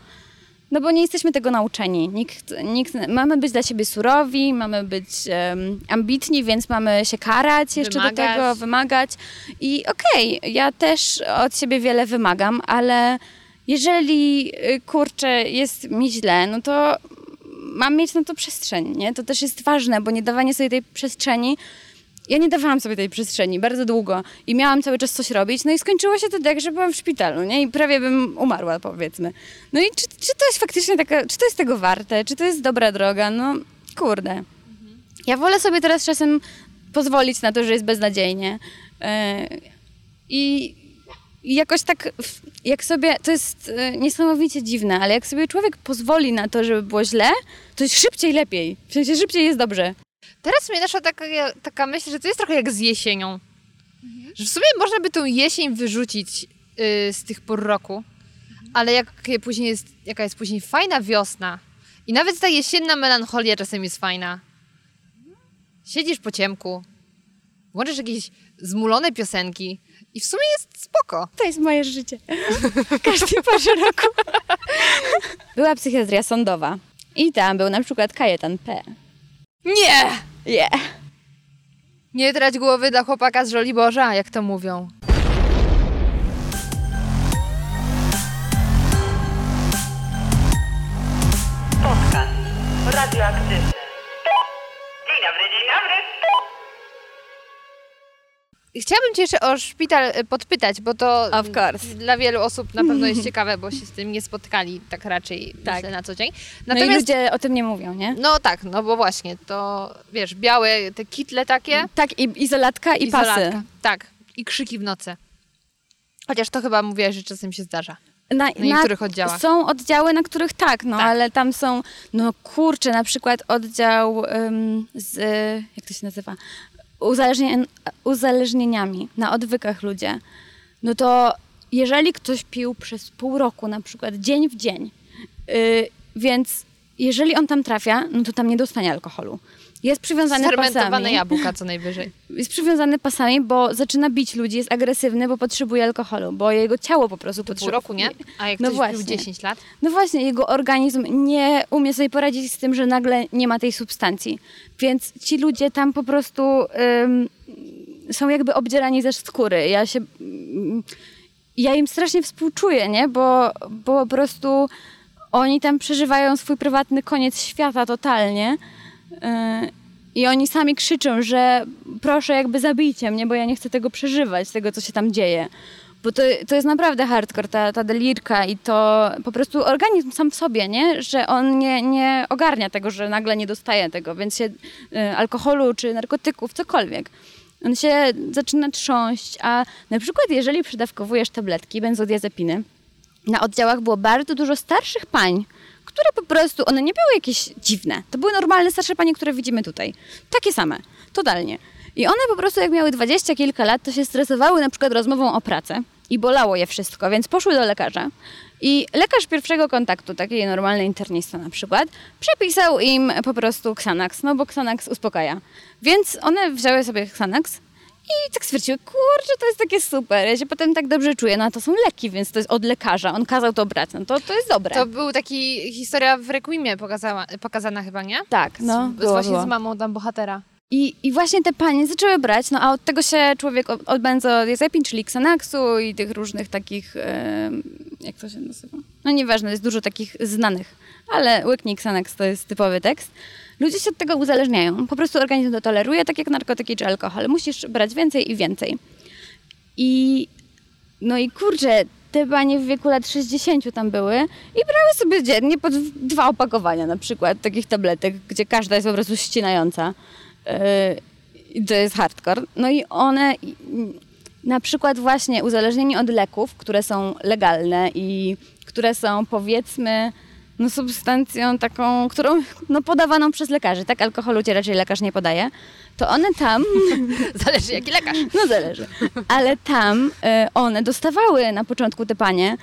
No bo nie jesteśmy tego nauczeni. Mamy być dla siebie surowi, mamy być ambitni, więc mamy się karać jeszcze do tego, wymagać. I okej, ja też od siebie wiele wymagam, ale jeżeli, kurczę, jest mi źle, no to mam mieć na to przestrzeń, nie? To też jest ważne, bo nie dawanie sobie tej przestrzeni. Ja nie dawałam sobie tej przestrzeni bardzo długo i miałam cały czas coś robić, no i skończyło się to tak, że byłam w szpitalu, nie? I prawie bym umarła, powiedzmy. No i czy to jest faktycznie taka, czy to jest tego warte, czy to jest dobra droga? No kurde. Ja wolę sobie teraz czasem pozwolić na to, że jest beznadziejnie. I jakoś tak, jak sobie, to jest niesamowicie dziwne, ale jak sobie człowiek pozwoli na to, żeby było źle, to jest szybciej lepiej. W sensie szybciej jest dobrze. Teraz mnie naszła taka myśl, że to jest trochę jak z jesienią. Że w sumie można by tą jesień wyrzucić z tych pór roku. ale jaka jest później fajna wiosna. I nawet ta jesienna melancholia czasem jest fajna. Siedzisz po ciemku, włączysz jakieś zmulone piosenki i w sumie jest spoko. To jest moje życie. Każdy parze roku. Była psychiatria sądowa i tam był na przykład Kajetan P. Nie! Yeah. Nie trać głowy dla chłopaka z Żoliborza, jak to mówią. Podcast radioaktywny. Chciałabym Cię jeszcze o szpital podpytać, bo to dla wielu osób na pewno jest ciekawe, bo się z tym nie spotkali tak raczej myślę, na co dzień. Natomiast, no i ludzie o tym nie mówią, nie? No tak, no bo właśnie, to wiesz, białe te kitle takie. Tak, i izolatka i pasy. Tak, i krzyki w nocy. Chociaż to chyba mówiłaś, że czasem się zdarza. Na niektórych oddziałach. Są oddziały, na których tak. Ale tam są, na przykład oddział jak to się nazywa? Uzależnieniami, na odwykach ludzie, no to jeżeli ktoś pił przez pół roku, na przykład dzień w dzień, więc jeżeli on tam trafia, no to tam nie dostanie alkoholu. Jest przywiązany pasami. Fermentowane jabłka co najwyżej. Jest przywiązany pasami, bo zaczyna bić ludzi, jest agresywny, bo potrzebuje alkoholu, bo jego ciało po prostu potrzebuje. Pół roku, nie? A jak ktoś pił 10 lat? No właśnie, jego organizm nie umie sobie poradzić z tym, że nagle nie ma tej substancji. Więc ci ludzie tam po prostu są jakby obdzierani ze skóry. Ja im strasznie współczuję, nie? Bo po prostu oni tam przeżywają swój prywatny koniec świata totalnie. I oni sami krzyczą, że proszę jakby zabijcie mnie, bo ja nie chcę tego przeżywać, tego co się tam dzieje. Bo to jest naprawdę hardcore, ta delirka i to po prostu organizm sam w sobie, nie? Że on nie ogarnia tego, że nagle nie dostaje tego, więc się alkoholu czy narkotyków, cokolwiek. On się zaczyna trząść, a na przykład jeżeli przydawkowujesz tabletki, benzodiazepiny, na oddziałach było bardzo dużo starszych pań, które po prostu, one nie były jakieś dziwne. To były normalne starsze panie, które widzimy tutaj. Takie same, totalnie. I one po prostu jak miały 20 kilka lat, to się stresowały na przykład rozmową o pracę i bolało je wszystko, więc poszły do lekarza. I lekarz pierwszego kontaktu, taki normalny internista na przykład, przepisał im po prostu Xanax, bo Xanax uspokaja. Więc one wzięły sobie Xanax i tak stwierdziły, kurczę, to jest takie super, ja się potem tak dobrze czuję, to są leki, więc to jest od lekarza, on kazał to brać, to jest dobre. To był taki, historia w Requiemie pokazana chyba, nie? Tak, z mamą tam bohatera. I właśnie te panie zaczęły brać, a od tego się człowiek od benzodiazepin, czyli Xanaxu i tych różnych takich, jak to się nazywa? Nieważne, jest dużo takich znanych, ale łyknij Xanax to jest typowy tekst. Ludzie się od tego uzależniają. Po prostu organizm to toleruje, tak jak narkotyki czy alkohol. Musisz brać więcej i więcej. I kurczę, te panie w wieku lat 60 tam były i brały sobie dziennie po 2 opakowania na przykład takich tabletek, gdzie każda jest po prostu ścinająca. To jest hardcore. I one na przykład właśnie uzależnieni od leków, które są legalne i które są powiedzmy substancją taką, którą podawaną przez lekarzy. Tak, alkoholu cię raczej lekarz nie podaje. To one tam... Zależy jaki lekarz. Zależy. Ale tam one dostawały na początku te panie,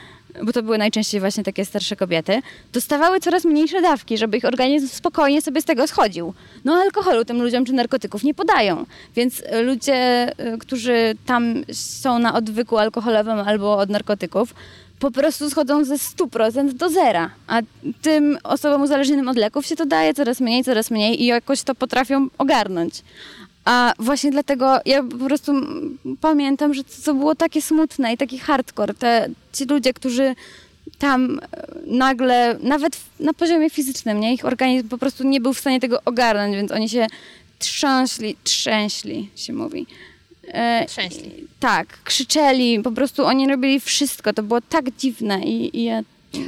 bo to były najczęściej właśnie takie starsze kobiety, dostawały coraz mniejsze dawki, żeby ich organizm spokojnie sobie z tego schodził. Alkoholu tym ludziom czy narkotyków nie podają. Więc ludzie, którzy tam są na odwyku alkoholowym albo od narkotyków, po prostu schodzą ze 100% do zera. A tym osobom uzależnionym od leków się to daje coraz mniej i jakoś to potrafią ogarnąć. A właśnie dlatego ja po prostu pamiętam, że to było takie smutne i taki hardcore. Ci ludzie, którzy tam nagle, nawet na poziomie fizycznym, ich organizm po prostu nie był w stanie tego ogarnąć, więc oni się trzęśli się mówi. Tak, krzyczeli, po prostu oni robili wszystko, to było tak dziwne i ja...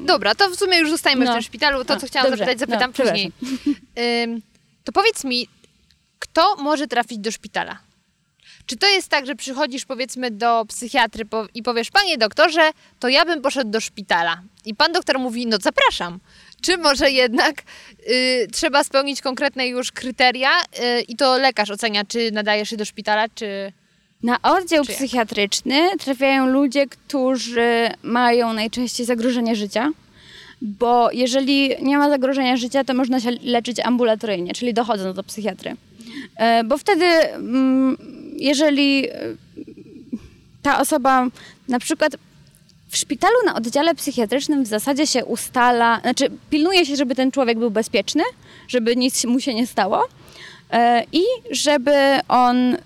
Dobra, to w sumie już zostajemy w tym szpitalu, co chciałam zapytam później. To powiedz mi, kto może trafić do szpitala? Czy to jest tak, że przychodzisz powiedzmy do psychiatry i powiesz, panie doktorze, to ja bym poszedł do szpitala. I pan doktor mówi, zapraszam. Czy może jednak trzeba spełnić konkretne już kryteria i to lekarz ocenia, czy nadajesz się do szpitala, czy... Na oddział psychiatryczny trafiają ludzie, którzy mają najczęściej zagrożenie życia, bo jeżeli nie ma zagrożenia życia, to można się leczyć ambulatoryjnie, czyli dochodząc do psychiatry. Bo wtedy, jeżeli ta osoba na przykład w szpitalu na oddziale psychiatrycznym w zasadzie się ustala, znaczy pilnuje się, żeby ten człowiek był bezpieczny, żeby nic mu się nie stało i żeby on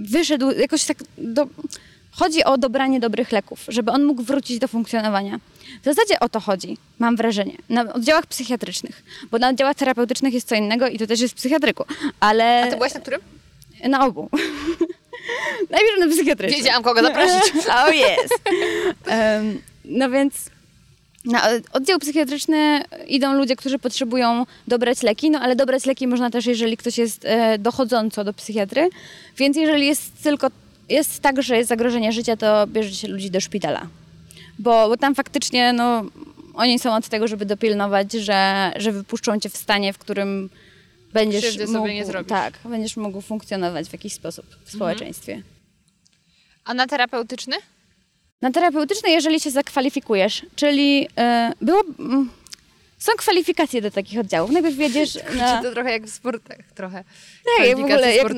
wyszedł jakoś tak, chodzi o dobranie dobrych leków, żeby on mógł wrócić do funkcjonowania. W zasadzie o to chodzi, mam wrażenie, na oddziałach psychiatrycznych, bo na oddziałach terapeutycznych jest co innego i to też jest w psychiatryku, ale... A ty byłaś na którym? Na obu. Najpierw na psychiatrycznym. Wiedziałam, kogo zaprosić. O, jest. No więc na oddział psychiatryczny idą ludzie, którzy potrzebują dobrać leki, no ale dobrać leki można też, jeżeli ktoś jest dochodząco do psychiatry, więc jeżeli jest tylko... Jest tak, że jest zagrożenie życia, to bierze się ludzi do szpitala. Bo tam faktycznie no, oni są od tego, żeby dopilnować, że wypuszczą cię w stanie, w którym będziesz mógł, nie zrobisz. Tak, będziesz mógł funkcjonować w jakiś sposób w społeczeństwie. A na terapeutyczny? Na terapeutyczny, jeżeli się zakwalifikujesz, czyli są kwalifikacje do takich oddziałów. Najpierw jedziesz na... To trochę jak w sportach, trochę. Tak, jak w ogóle jak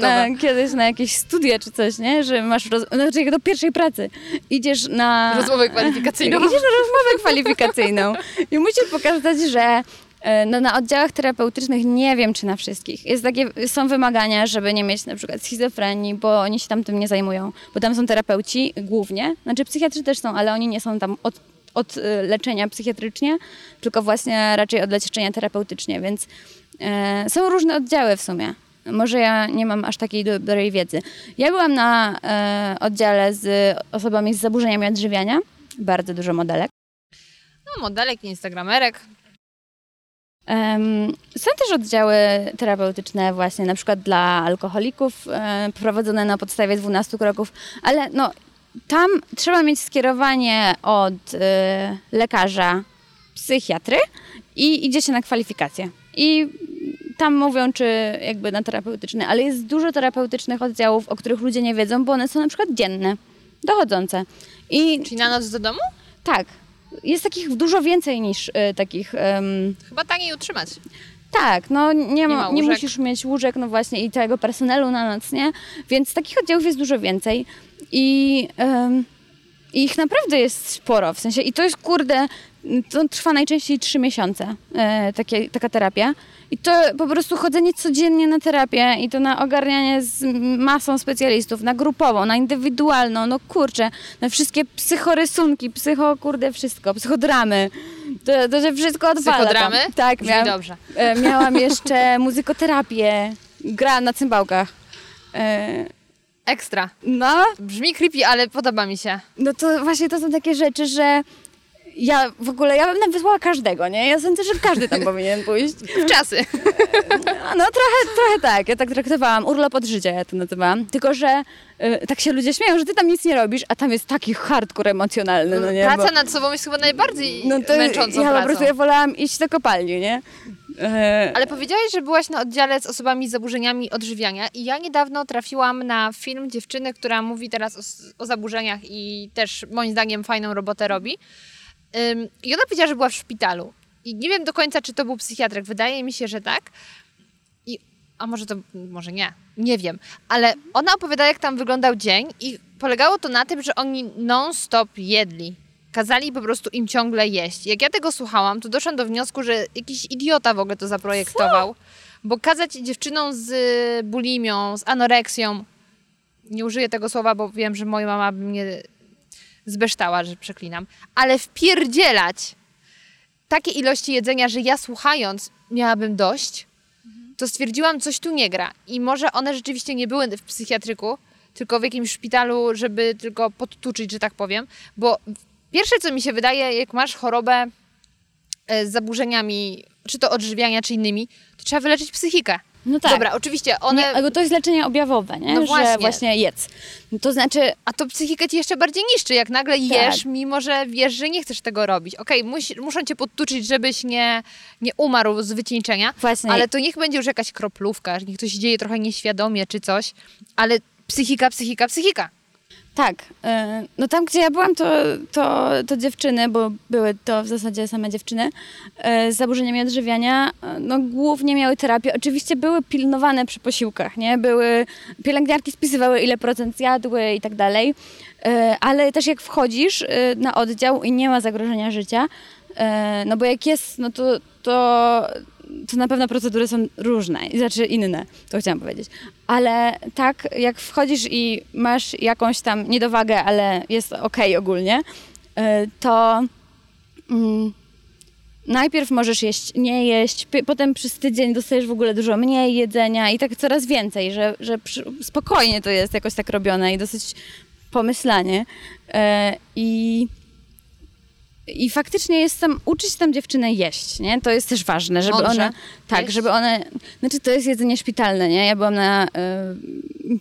kiedyś na jakieś studia czy coś, nie? Że masz, znaczy jak do pierwszej pracy idziesz na... Rozmowę kwalifikacyjną. Idziesz na rozmowę kwalifikacyjną i musisz pokazać, że no, na oddziałach terapeutycznych, nie wiem czy na wszystkich, jest takie, są wymagania, żeby nie mieć na przykład schizofrenii, bo oni się tam tym nie zajmują, bo tam są terapeuci głównie, znaczy psychiatrzy też są, ale oni nie są tam od leczenia psychiatrycznie, tylko właśnie raczej od leczenia terapeutycznie, więc są różne oddziały w sumie. Może ja nie mam aż takiej dobrej wiedzy. Ja byłam na oddziale z osobami z zaburzeniami odżywiania. Bardzo dużo modelek. No modelek, instagramerek. Są też oddziały terapeutyczne właśnie na przykład dla alkoholików, prowadzone na podstawie 12 kroków, ale no tam trzeba mieć skierowanie od lekarza psychiatry i idzie się na kwalifikacje. I tam mówią, czy jakby na terapeutyczne, ale jest dużo terapeutycznych oddziałów, o których ludzie nie wiedzą, bo one są na przykład dzienne, dochodzące. Czyli na noc do domu? Tak. Jest takich dużo więcej niż takich... Chyba taniej utrzymać. Tak, no nie musisz mieć łóżek, no właśnie i całego personelu na noc, nie? Więc takich oddziałów jest dużo więcej. I ich naprawdę jest sporo, w sensie, i to jest, kurde, to trwa najczęściej 3 miesiące, taka terapia. I to po prostu chodzenie codziennie na terapię i to na ogarnianie z masą specjalistów, na grupową, na indywidualną, no kurczę, na wszystkie psychorysunki, wszystko, psychodramy. To się wszystko odwala. Psychodramy? Tam. Tak, dobrze. Miałam jeszcze muzykoterapię, gra na cymbałkach. Ekstra. No. Brzmi creepy, ale podoba mi się. No to właśnie to są takie rzeczy, że ja w ogóle, ja bym wysłała każdego, nie? Ja sądzę, że każdy tam powinien pójść. W czasy. No trochę tak. Ja tak traktowałam. Urlop od życia ja to nazywałam. Tylko, że tak się ludzie śmieją, że ty tam nic nie robisz, a tam jest taki hardcore emocjonalny, no nie? Praca nad sobą jest chyba najbardziej męczącą pracą. Ja po prostu wolałam iść do kopalni, nie? Ale powiedziałaś, że byłaś na oddziale z osobami z zaburzeniami odżywiania i ja niedawno trafiłam na film dziewczyny, która mówi teraz o zaburzeniach i też moim zdaniem fajną robotę robi. I ona powiedziała, że była w szpitalu. I nie wiem do końca, czy to był psychiatrek. Wydaje mi się, że tak. A może to, może nie. Nie wiem. Ale ona opowiadała, jak tam wyglądał dzień i polegało to na tym, że oni non-stop jedli. Kazali po prostu im ciągle jeść. Jak ja tego słuchałam, to doszłam do wniosku, że jakiś idiota w ogóle to zaprojektował. Co? Bo kazać dziewczynom z bulimią, z anoreksją, nie użyję tego słowa, bo wiem, że moja mama by mnie zbeształa, że przeklinam, ale wpierdzielać takie ilości jedzenia, że ja słuchając miałabym dość, to stwierdziłam, coś tu nie gra. I może one rzeczywiście nie były w psychiatryku, tylko w jakimś szpitalu, żeby tylko podtuczyć, że tak powiem, bo pierwsze, co mi się wydaje, jak masz chorobę z zaburzeniami, czy to odżywiania, czy innymi, to trzeba wyleczyć psychikę. No tak. Dobra, oczywiście one... Nie, to jest leczenie objawowe, nie? No właśnie. Że właśnie jedz. No to znaczy... A to psychikę ci jeszcze bardziej niszczy, jak nagle jesz, mimo że wiesz, że nie chcesz tego robić. Muszą cię podtuczyć, żebyś nie umarł z wycieńczenia. Właśnie. Ale to niech będzie już jakaś kroplówka, niech to się dzieje trochę nieświadomie czy coś, ale Psychika. Tak. No tam, gdzie ja byłam, to dziewczyny, bo były to w zasadzie same dziewczyny z zaburzeniami odżywiania, no głównie miały terapię. Oczywiście były pilnowane przy posiłkach, nie? Były, pielęgniarki spisywały, ile procent zjadły i tak dalej. Ale też jak wchodzisz na oddział i nie ma zagrożenia życia, no bo jak jest, no to na pewno procedury są różne, znaczy inne, to chciałam powiedzieć. Ale tak, jak wchodzisz i masz jakąś tam niedowagę, ale jest okej ogólnie, to najpierw możesz jeść, nie jeść, potem przez tydzień dostajesz w ogóle dużo mniej jedzenia i tak coraz więcej, że spokojnie to jest jakoś tak robione i dosyć pomyślanie. I faktycznie jest tam, uczyć tam dziewczynę jeść, nie? To jest też ważne, żeby one... Tak, jeść. Żeby one... Znaczy to jest jedzenie szpitalne, nie? Ja byłam na...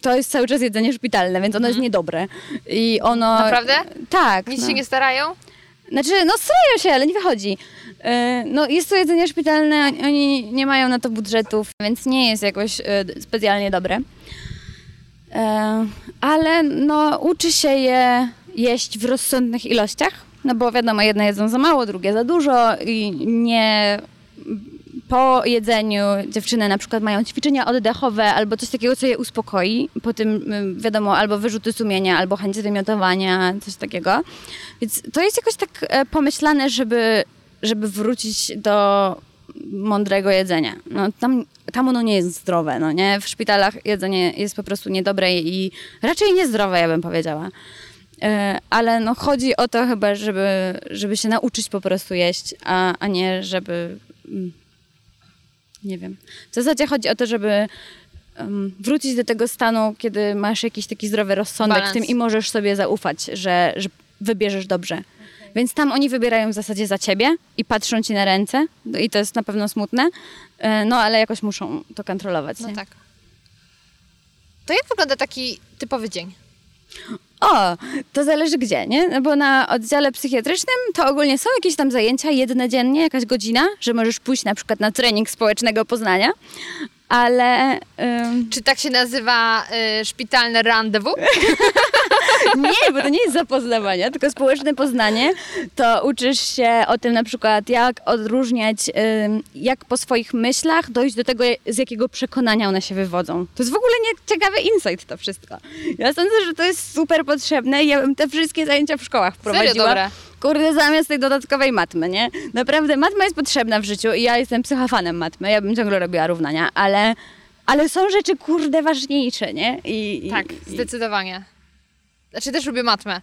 to jest cały czas jedzenie szpitalne, więc ono jest niedobre. I ono... Naprawdę? Tak. Nic się nie starają? Znaczy, no starają się, ale nie wychodzi. No jest to jedzenie szpitalne, oni nie mają na to budżetów, więc nie jest jakoś specjalnie dobre. Ale no uczy się je jeść w rozsądnych ilościach. No bo wiadomo, jedne jedzą za mało, drugie za dużo i nie po jedzeniu dziewczyny na przykład mają ćwiczenia oddechowe albo coś takiego, co je uspokoi. Po tym wiadomo, albo wyrzuty sumienia, albo chęć wymiotowania, coś takiego. Więc to jest jakoś tak pomyślane, żeby wrócić do mądrego jedzenia. No, tam ono nie jest zdrowe, no nie? W szpitalach jedzenie jest po prostu niedobre i raczej niezdrowe, ja bym powiedziała. Ale no chodzi o to chyba, żeby się nauczyć po prostu jeść, a nie żeby... Nie wiem. W zasadzie chodzi o to, żeby wrócić do tego stanu, kiedy masz jakiś taki zdrowy rozsądek balans w tym i możesz sobie zaufać, że wybierzesz dobrze. Okay. Więc tam oni wybierają w zasadzie za ciebie i patrzą ci na ręce i to jest na pewno smutne, no ale jakoś muszą to kontrolować. No nie? Tak. To jak wygląda taki typowy dzień? O, to zależy gdzie, nie? No bo na oddziale psychiatrycznym to ogólnie są jakieś tam zajęcia jedne dziennie, jakaś godzina, że możesz pójść na przykład na trening społecznego poznania, ale... Czy tak się nazywa szpitalne rendezvous? Nie, bo to nie jest zapoznawania, tylko społeczne poznanie. To uczysz się o tym na przykład, jak odróżniać, jak po swoich myślach dojść do tego, z jakiego przekonania one się wywodzą. To jest w ogóle ciekawy insight to wszystko. Ja sądzę, że to jest super potrzebne i ja bym te wszystkie zajęcia w szkołach prowadziła. Serio, dobra. Kurde, zamiast tej dodatkowej matmy, nie? Naprawdę matma jest potrzebna w życiu i ja jestem psychofanem matmy, ja bym ciągle robiła równania, ale są rzeczy, kurde, ważniejsze, nie? Tak, zdecydowanie. Znaczy też lubię matmę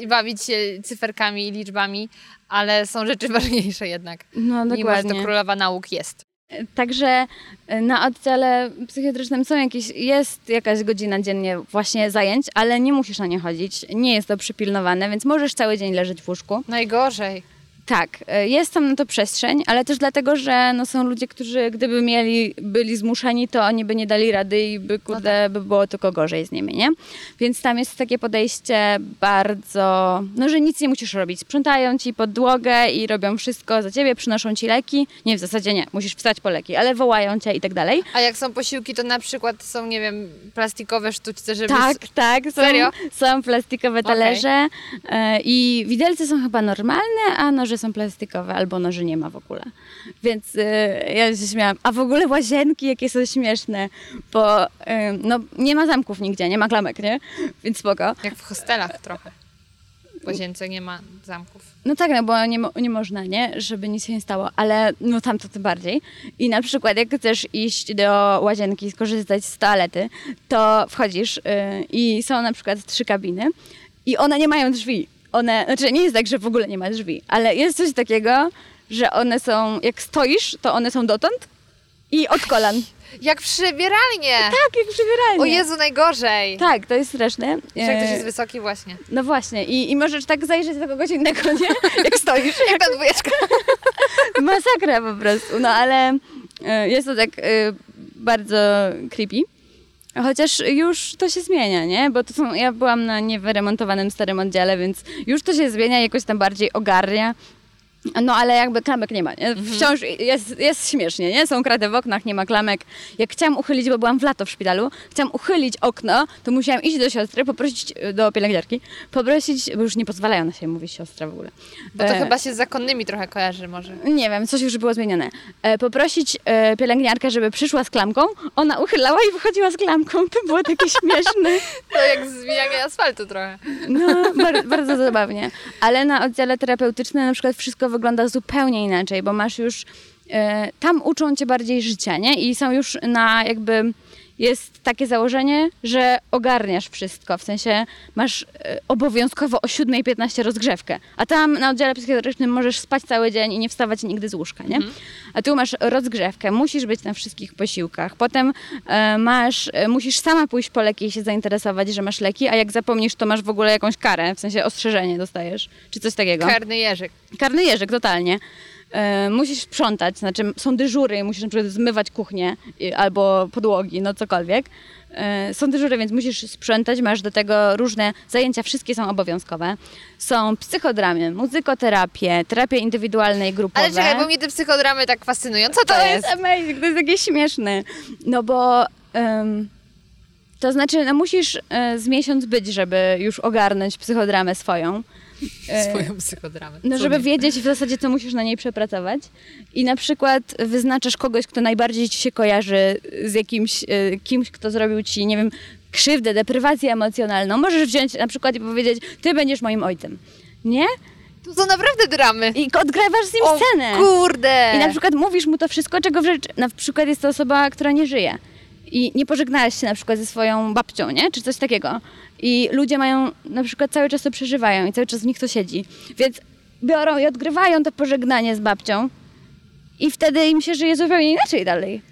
i bawić się cyferkami i liczbami, ale są rzeczy ważniejsze jednak. No dokładnie. Mimo, że to królowa nauk jest. Także na oddziale psychiatrycznym jest jakaś godzina dziennie właśnie zajęć, ale nie musisz na nie chodzić, nie jest to przypilnowane, więc możesz cały dzień leżeć w łóżku. Najgorzej. Tak, jest tam na to przestrzeń, ale też dlatego, że no są ludzie, którzy gdyby byli zmuszeni, to oni by nie dali rady i by było tylko gorzej z nimi, nie? Więc tam jest takie podejście bardzo, no że nic nie musisz robić. Sprzątają ci podłogę i robią wszystko za ciebie, przynoszą ci leki. Nie, w zasadzie nie, musisz wstać po leki, ale wołają cię i tak dalej. A jak są posiłki, to na przykład są, nie wiem, plastikowe sztućce, żeby... Tak, serio? Są plastikowe talerze i widelce są chyba normalne, a noże są plastikowe, albo noży nie ma w ogóle. Więc ja się śmiałam. A w ogóle łazienki jakie są śmieszne, bo no, nie ma zamków nigdzie, nie ma klamek, nie? Więc spoko. Jak w hostelach trochę. W łazience nie ma zamków. No tak, no bo nie można, nie? Żeby nic się nie stało, ale no tam to tym bardziej. I na przykład jak chcesz iść do łazienki, skorzystać z toalety, to wchodzisz i są na przykład 3 kabiny i one nie mają drzwi. Znaczy nie jest tak, że w ogóle nie ma drzwi, ale jest coś takiego, że one są, jak stoisz, to one są dotąd i od kolan. Jak w przybieralnie! Tak, jak w przybieralnie. O Jezu, najgorzej! Tak, to jest straszne. Jak ktoś jest wysoki właśnie. No właśnie i możesz tak zajrzeć do kogoś innego, nie? Jak stoisz. Jak ta dwójeczka. Masakra po prostu, no ale jest to tak bardzo creepy. Chociaż już to się zmienia, nie? Bo ja byłam na niewyremontowanym starym oddziale, więc już to się zmienia, jakoś tam bardziej ogarnia. No ale jakby klamek nie ma, nie? Wciąż jest śmiesznie, nie? Są kraty w oknach, nie ma klamek. Jak chciałam uchylić, bo byłam w lato w szpitalu, chciałam uchylić okno, to musiałam iść do siostry, poprosić do pielęgniarki, bo już nie pozwalają na siebie mówić siostra w ogóle. Bo to chyba się z zakonnymi trochę kojarzy może. Nie wiem, coś już było zmienione. Poprosić pielęgniarkę, żeby przyszła z klamką, ona uchylała i wychodziła z klamką. To było takie śmieszne. To jak zwijanie asfaltu trochę. No, bardzo zabawnie. Ale na oddziale terapeutycznym na przykład wszystko wygląda zupełnie inaczej, bo masz już... tam uczą cię bardziej życia, nie? I są już na jakby... Jest takie założenie, że ogarniasz wszystko. W sensie masz obowiązkowo o 7:15 rozgrzewkę. A tam na oddziale psychiatrycznym możesz spać cały dzień i nie wstawać nigdy z łóżka, nie? A tu masz rozgrzewkę, musisz być na wszystkich posiłkach. Potem musisz sama pójść po leki i się zainteresować, że masz leki, a jak zapomnisz, to masz w ogóle jakąś karę. W sensie ostrzeżenie dostajesz, czy coś takiego. Karny jeżyk, totalnie. Musisz sprzątać, znaczy są dyżury, musisz na przykład zmywać kuchnię albo podłogi, no cokolwiek. Są dyżury, więc musisz sprzątać, masz do tego różne zajęcia, wszystkie są obowiązkowe. Są psychodramy, muzykoterapie, terapie indywidualne i grupowe. Ale czekaj, bo mnie te psychodramy tak fascynują, co to jest? To jest amazing, to jest takie śmieszne, no bo... to znaczy, no musisz z miesiąc być, żeby już ogarnąć psychodramę swoją. Swoją psychodramę. No, żeby wiedzieć w zasadzie, co musisz na niej przepracować. I na przykład wyznaczasz kogoś, kto najbardziej ci się kojarzy z jakimś kimś, kto zrobił ci, nie wiem, krzywdę, deprywację emocjonalną. Możesz wziąć na przykład i powiedzieć, ty będziesz moim ojcem. Nie? To są naprawdę dramy. I odgrywasz z nim scenę. Kurde! I na przykład mówisz mu to wszystko, czego na przykład jest to osoba, która nie żyje. I nie pożegnałaś się na przykład ze swoją babcią, nie? Czy coś takiego. I ludzie mają, na przykład cały czas to przeżywają i cały czas w nich to siedzi. Więc biorą i odgrywają to pożegnanie z babcią i wtedy im się żyje zupełnie inaczej dalej.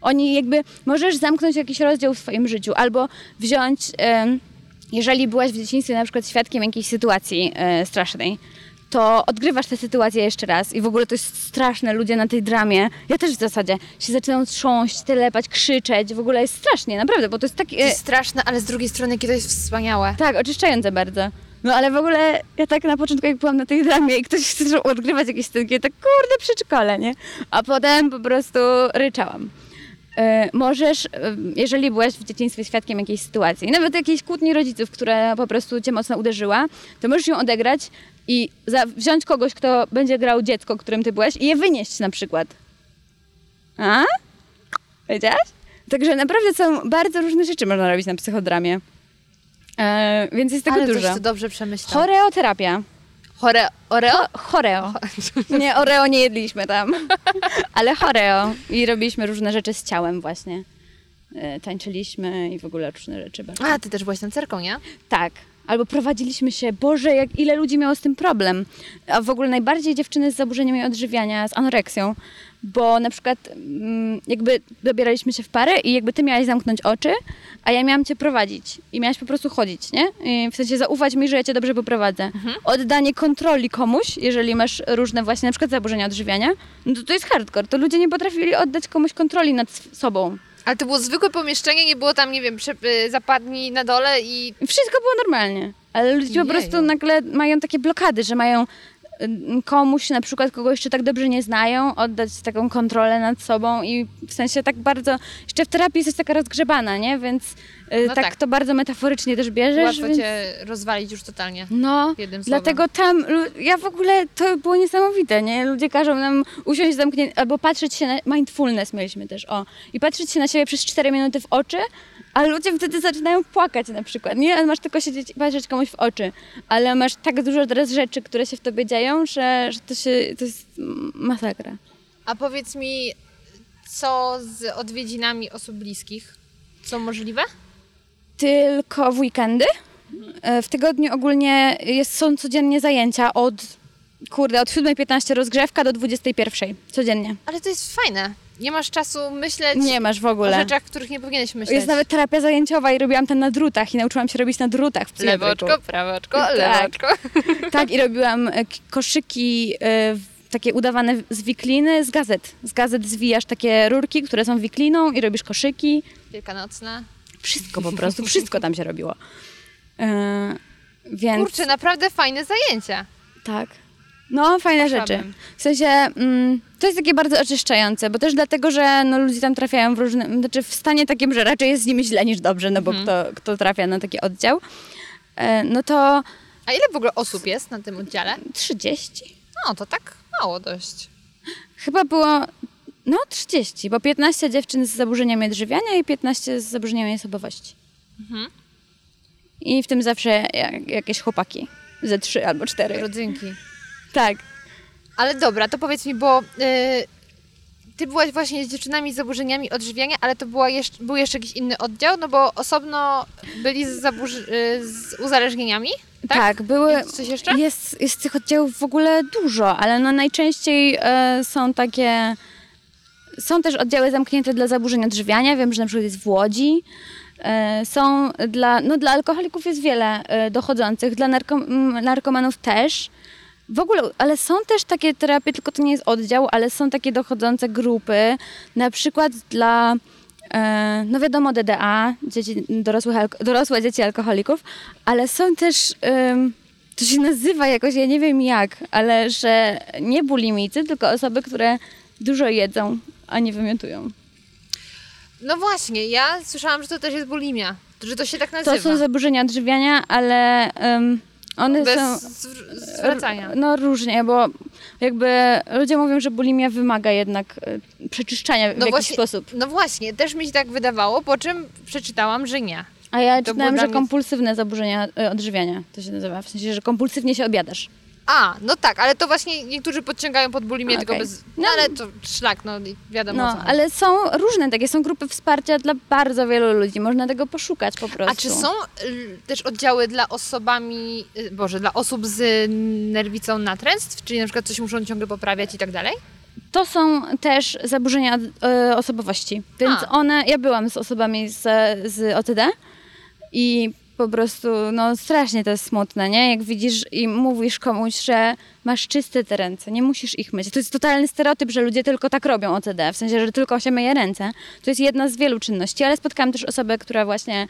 Oni jakby, możesz zamknąć jakiś rozdział w swoim życiu albo wziąć, jeżeli byłaś w dzieciństwie na przykład świadkiem jakiejś sytuacji strasznej, to odgrywasz tę sytuację jeszcze raz i w ogóle to jest straszne, ludzie na tej dramie, ja też w zasadzie, się zaczynają trząść, telepać, krzyczeć, w ogóle jest strasznie, naprawdę, bo to jest takie... To jest straszne, ale z drugiej strony kiedy to jest wspaniałe. Tak, oczyszczające bardzo. No ale w ogóle ja tak na początku jak byłam na tej dramie i ktoś zaczął odgrywać jakieś scenki, ja tak kurde przyczkole, nie? A potem po prostu ryczałam. Możesz, jeżeli byłaś w dzieciństwie świadkiem jakiejś sytuacji, nawet jakiejś kłótni rodziców, która po prostu cię mocno uderzyła, to możesz ją odegrać i wziąć kogoś, kto będzie grał dziecko, którym ty byłaś i je wynieść na przykład. A? Wiedziałaś? Także naprawdę są bardzo różne rzeczy można robić na psychodramie. Więc jest tego ale dużo. Ale coś ty dobrze przemyślał. Choreoterapia. Oreo? Choreo. Nie, Oreo nie jedliśmy tam. Ale choreo. I robiliśmy różne rzeczy z ciałem właśnie. Tańczyliśmy i w ogóle różne rzeczy. Bardzo. A, ty też byłaś tancerką, nie? Tak. Albo prowadziliśmy się. Boże, jak ile ludzi miało z tym problem. A w ogóle najbardziej dziewczyny z zaburzeniami odżywiania, z anoreksją. Bo na przykład jakby dobieraliśmy się w parę i jakby ty miałaś zamknąć oczy, a ja miałam cię prowadzić. I miałaś po prostu chodzić, nie? I w sensie zaufać mi, że ja cię dobrze poprowadzę. Oddanie kontroli komuś, jeżeli masz różne właśnie na przykład zaburzenia odżywiania, no to jest hardcore. To ludzie nie potrafili oddać komuś kontroli nad sobą. Ale to było zwykłe pomieszczenie, nie było tam, nie wiem, zapadni na dole i... Wszystko było normalnie. Ale ludzie po prostu nagle mają takie blokady, że mają... komuś, na przykład kogo jeszcze tak dobrze nie znają, oddać taką kontrolę nad sobą i w sensie tak bardzo... Jeszcze w terapii jesteś taka rozgrzebana, nie? Więc no tak to bardzo metaforycznie też bierzesz. Łatwo cię rozwalić już totalnie. No, jednym słowem. Dlatego tam... Ja w ogóle... To było niesamowite, nie? Ludzie każą nam usiąść zamknięty, albo patrzeć się na... Mindfulness mieliśmy też, I patrzeć się na siebie przez 4 minuty w oczy, a ludzie wtedy zaczynają płakać na przykład. Nie masz tylko siedzieć i patrzeć komuś w oczy, ale masz tak dużo teraz rzeczy, które się w tobie dzieją, że to jest masakra. A powiedz mi, co z odwiedzinami osób bliskich? Są możliwe? Tylko w weekendy. W tygodniu ogólnie są codziennie zajęcia od 7:15 rozgrzewka do 21:00 codziennie. Ale to jest fajne. Nie masz czasu myśleć o rzeczach, których nie powinieneś myśleć. Jest nawet terapia zajęciowa i robiłam to na drutach i nauczyłam się robić na drutach w psychiatryku. Lewe oczko, prawe oczko, lewe oczko. Tak, i robiłam koszyki, takie udawane z wikliny, z gazet. Z gazet zwijasz takie rurki, które są wikliną i robisz koszyki. Wielkanocne. Wszystko po prostu, wszystko tam się robiło. Więc... Kurczę, naprawdę fajne zajęcia. Tak. No, fajne rzeczy. W sensie to jest takie bardzo oczyszczające, bo też dlatego, że no, ludzie tam trafiają w różnym, znaczy w stanie takim, że raczej jest z nimi źle niż dobrze, no bo kto trafia na taki oddział, no to... A ile w ogóle osób jest na tym oddziale? 30. No, to tak mało dość. Chyba było, no 30, bo 15 dziewczyn z zaburzeniami odżywiania i 15 z zaburzeniami osobowości. Mhm. I w tym zawsze jakieś chłopaki ze 3 albo 4. Rodzynki. Tak. Ale dobra, to powiedz mi, bo ty byłaś właśnie z dziewczynami z zaburzeniami odżywiania, ale to był jeszcze jakiś inny oddział, no bo osobno byli z uzależnieniami, tak? Tak, były. Jest coś jeszcze? Jest tych oddziałów w ogóle dużo, ale no najczęściej są takie... Są też oddziały zamknięte dla zaburzeń odżywiania, wiem, że na przykład jest w Łodzi. Są dla alkoholików jest wiele dochodzących, dla narkomanów też. W ogóle, ale są też takie terapie, tylko to nie jest oddział, ale są takie dochodzące grupy, na przykład dla, no wiadomo, DDA, dzieci, dorosłe dzieci alkoholików, ale są też, to się nazywa jakoś, ja nie wiem jak, ale że nie bulimicy, tylko osoby, które dużo jedzą, a nie wymiotują. No właśnie, ja słyszałam, że to też jest bulimia, że to się tak nazywa. To są zaburzenia odżywiania, ale... One są zwracania. No różnie, bo jakby ludzie mówią, że bulimia wymaga jednak przeczyszczania w jakiś sposób. No właśnie, też mi się tak wydawało, po czym przeczytałam, że nie. A ja czytałam, że kompulsywne zaburzenia odżywiania to się nazywa, w sensie, że kompulsywnie się obiadasz. A, no tak, ale to właśnie niektórzy podciągają pod bulimię, okay. Tylko bez... No ale to szlak, no wiadomo. No, ale są różne takie, są grupy wsparcia dla bardzo wielu ludzi, można tego poszukać po prostu. A czy są też oddziały dla dla osób z nerwicą natręstw, czyli na przykład coś muszą ciągle poprawiać i tak dalej? To są też zaburzenia osobowości, więc ja byłam z osobami z OCD i... Po prostu, no strasznie to jest smutne, nie? Jak widzisz i mówisz komuś, że masz czyste te ręce, nie musisz ich myć. To jest totalny stereotyp, że ludzie tylko tak robią OCD, w sensie, że tylko się myje ręce. To jest jedna z wielu czynności, ale spotkałam też osobę, która właśnie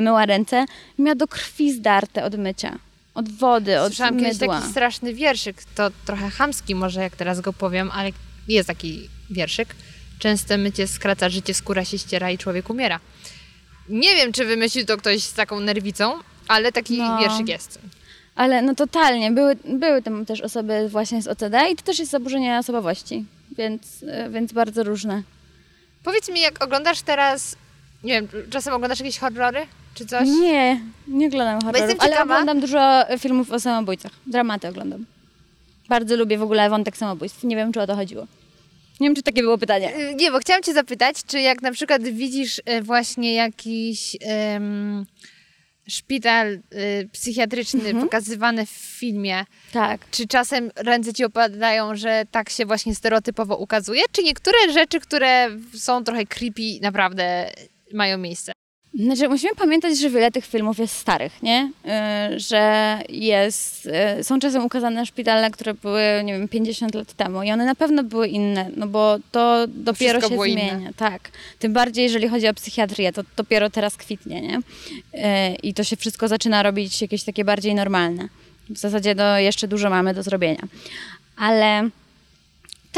myła ręce i miała do krwi zdarte od mycia, od wody, od mydła. Słyszałam kiedyś taki straszny wierszyk, to trochę chamski może, jak teraz go powiem, ale jest taki wierszyk. Częste mycie skraca życie, skóra się ściera i człowiek umiera. Nie wiem, czy wymyślił to ktoś z taką nerwicą, ale taki wierszyk jest. Ale no totalnie. Były tam też osoby właśnie z OCD i to też jest zaburzenie osobowości, więc bardzo różne. Powiedz mi, jak oglądasz teraz, nie wiem, czasem oglądasz jakieś horrory czy coś? Nie, nie oglądam horrorów, ale oglądam dużo filmów o samobójcach. Dramaty oglądam. Bardzo lubię w ogóle wątek samobójstw. Nie wiem, czy o to chodziło. Nie wiem, czy takie było pytanie. Nie, bo chciałam cię zapytać, czy jak na przykład widzisz właśnie jakiś szpital psychiatryczny pokazywany w filmie, tak. Czy czasem ręce ci opadają, że tak się właśnie stereotypowo ukazuje? Czy niektóre rzeczy, które są trochę creepy, naprawdę mają miejsce? Znaczy, musimy pamiętać, że wiele tych filmów jest starych, nie? Że są czasem ukazane szpitale, które były, nie wiem, 50 lat temu i one na pewno były inne, no bo to dopiero się zmienia. Inne. Tak. Tym bardziej, jeżeli chodzi o psychiatrię, to dopiero teraz kwitnie, nie? I to się wszystko zaczyna robić jakieś takie bardziej normalne. W zasadzie jeszcze dużo mamy do zrobienia. Ale...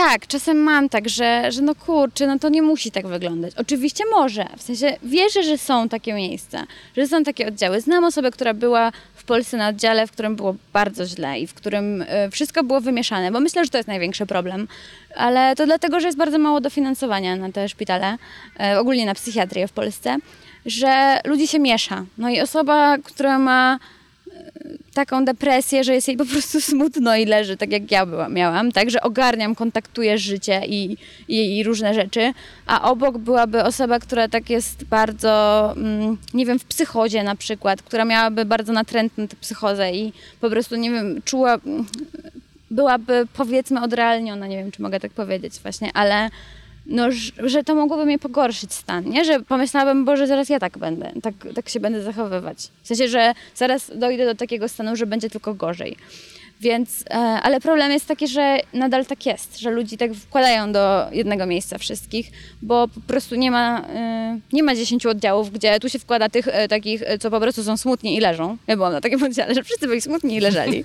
Tak, czasem mam tak, że no kurczę, no to nie musi tak wyglądać. Oczywiście może, w sensie wierzę, że są takie miejsca, że są takie oddziały. Znam osobę, która była w Polsce na oddziale, w którym było bardzo źle i w którym wszystko było wymieszane, bo myślę, że to jest największy problem. Ale to dlatego, że jest bardzo mało dofinansowania na te szpitale, ogólnie na psychiatrię w Polsce, że ludzi się miesza. No i osoba, która ma... taką depresję, że jest jej po prostu smutno i leży, tak jak ja miałam, tak, że ogarniam, kontaktuję życie i różne rzeczy, a obok byłaby osoba, która tak jest bardzo, nie wiem, w psychozie na przykład, która miałaby bardzo natrętną tę psychozę i po prostu, nie wiem, byłaby powiedzmy odrealniona, nie wiem, czy mogę tak powiedzieć właśnie, ale no, że to mogłoby mnie pogorszyć stan, nie? Że pomyślałabym, Boże, zaraz ja tak będę, tak się będę zachowywać. W sensie, że zaraz dojdę do takiego stanu, że będzie tylko gorzej. Więc, ale problem jest taki, że nadal tak jest, że ludzi tak wkładają do jednego miejsca wszystkich, bo po prostu nie ma 10 oddziałów, gdzie tu się wkłada tych takich, co po prostu są smutni i leżą. Ja byłam na takim oddziale, że wszyscy byli smutni i leżeli.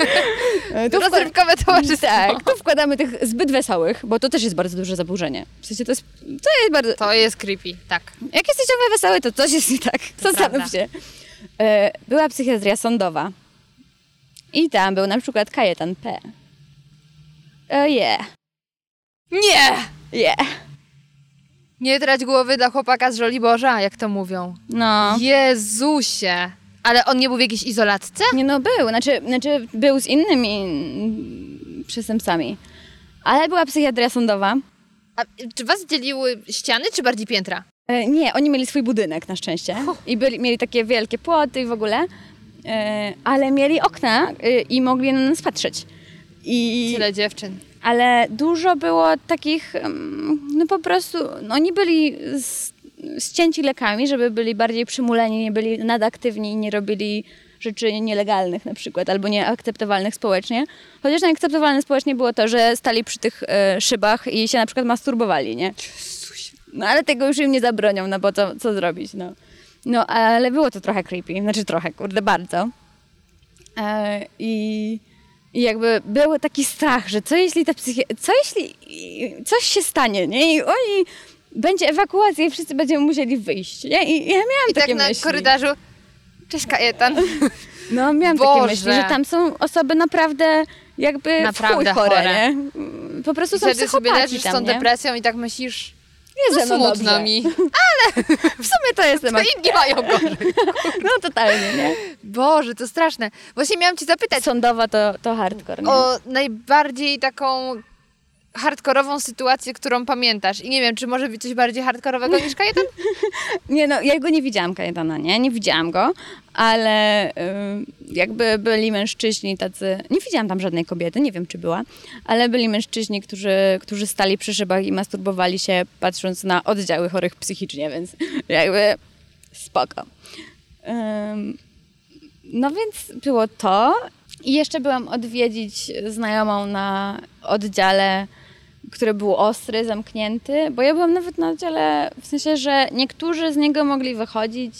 Tu rozrywkowe towarzystwo. Tak, tu wkładamy tych zbyt wesołych, bo to też jest bardzo duże zaburzenie. W sensie to jest bardzo... To jest creepy, tak. Jak jesteś ciągle wesoły, to coś jest nie tak. Zastanów się. Była psychiatria sądowa. I tam był na przykład Kajetan P. Nie trać głowy dla chłopaka z Żoliborza, jak to mówią. No. Jezusie. Ale on nie był w jakiejś izolatce? Nie, no był. Znaczy był z innymi przestępcami. Ale była psychiatria sądowa. A czy was dzieliły ściany, czy bardziej piętra? Nie, oni mieli swój budynek na szczęście. I mieli takie wielkie płoty i w ogóle. Ale mieli okna i mogli na nas patrzeć. I... Tyle dziewczyn. Ale dużo było takich, no po prostu, no oni byli ścięci lekami, żeby byli bardziej przymuleni, nie byli nadaktywni i nie robili rzeczy nielegalnych na przykład, albo nieakceptowalnych społecznie. Chociaż nieakceptowalne społecznie było to, że stali przy tych szybach i się na przykład masturbowali, nie? Jezusie. No ale tego już im nie zabronią, no bo co zrobić, no. No ale było to trochę creepy, znaczy trochę, kurde, bardzo. I jakby był taki strach, że co jeśli coś się stanie, nie? I oni... Będzie ewakuacja i wszyscy będziemy musieli wyjść. Ja miałam i takie tak na myśli. Korytarzu, cześć Kajetan. No miałam takie myśli, że tam są osoby naprawdę jakby naprawdę chore, nie? Po prostu są psychopaci sobie leżysz tam, z tą depresją i tak myślisz, jest no smutno mi. Ale w sumie to jest temat. To inni mają gorzej. No totalnie, nie? Boże, to straszne. Właśnie miałam cię zapytać. Sądowa to hardcore, nie? O najbardziej taką... hardkorową sytuację, którą pamiętasz. I nie wiem, czy może być coś bardziej hardkorowego niż Kajetan? Nie no, ja go nie widziałam, Kajetana, nie? Nie widziałam go, ale jakby byli mężczyźni tacy... Nie widziałam tam żadnej kobiety, nie wiem, czy była, ale byli mężczyźni, którzy stali przy szybach i masturbowali się, patrząc na oddziały chorych psychicznie, więc jakby spoko. No więc było to. I jeszcze byłam odwiedzić znajomą na oddziale, który był ostry, zamknięty, bo ja byłam nawet na oddziale, w sensie, że niektórzy z niego mogli wychodzić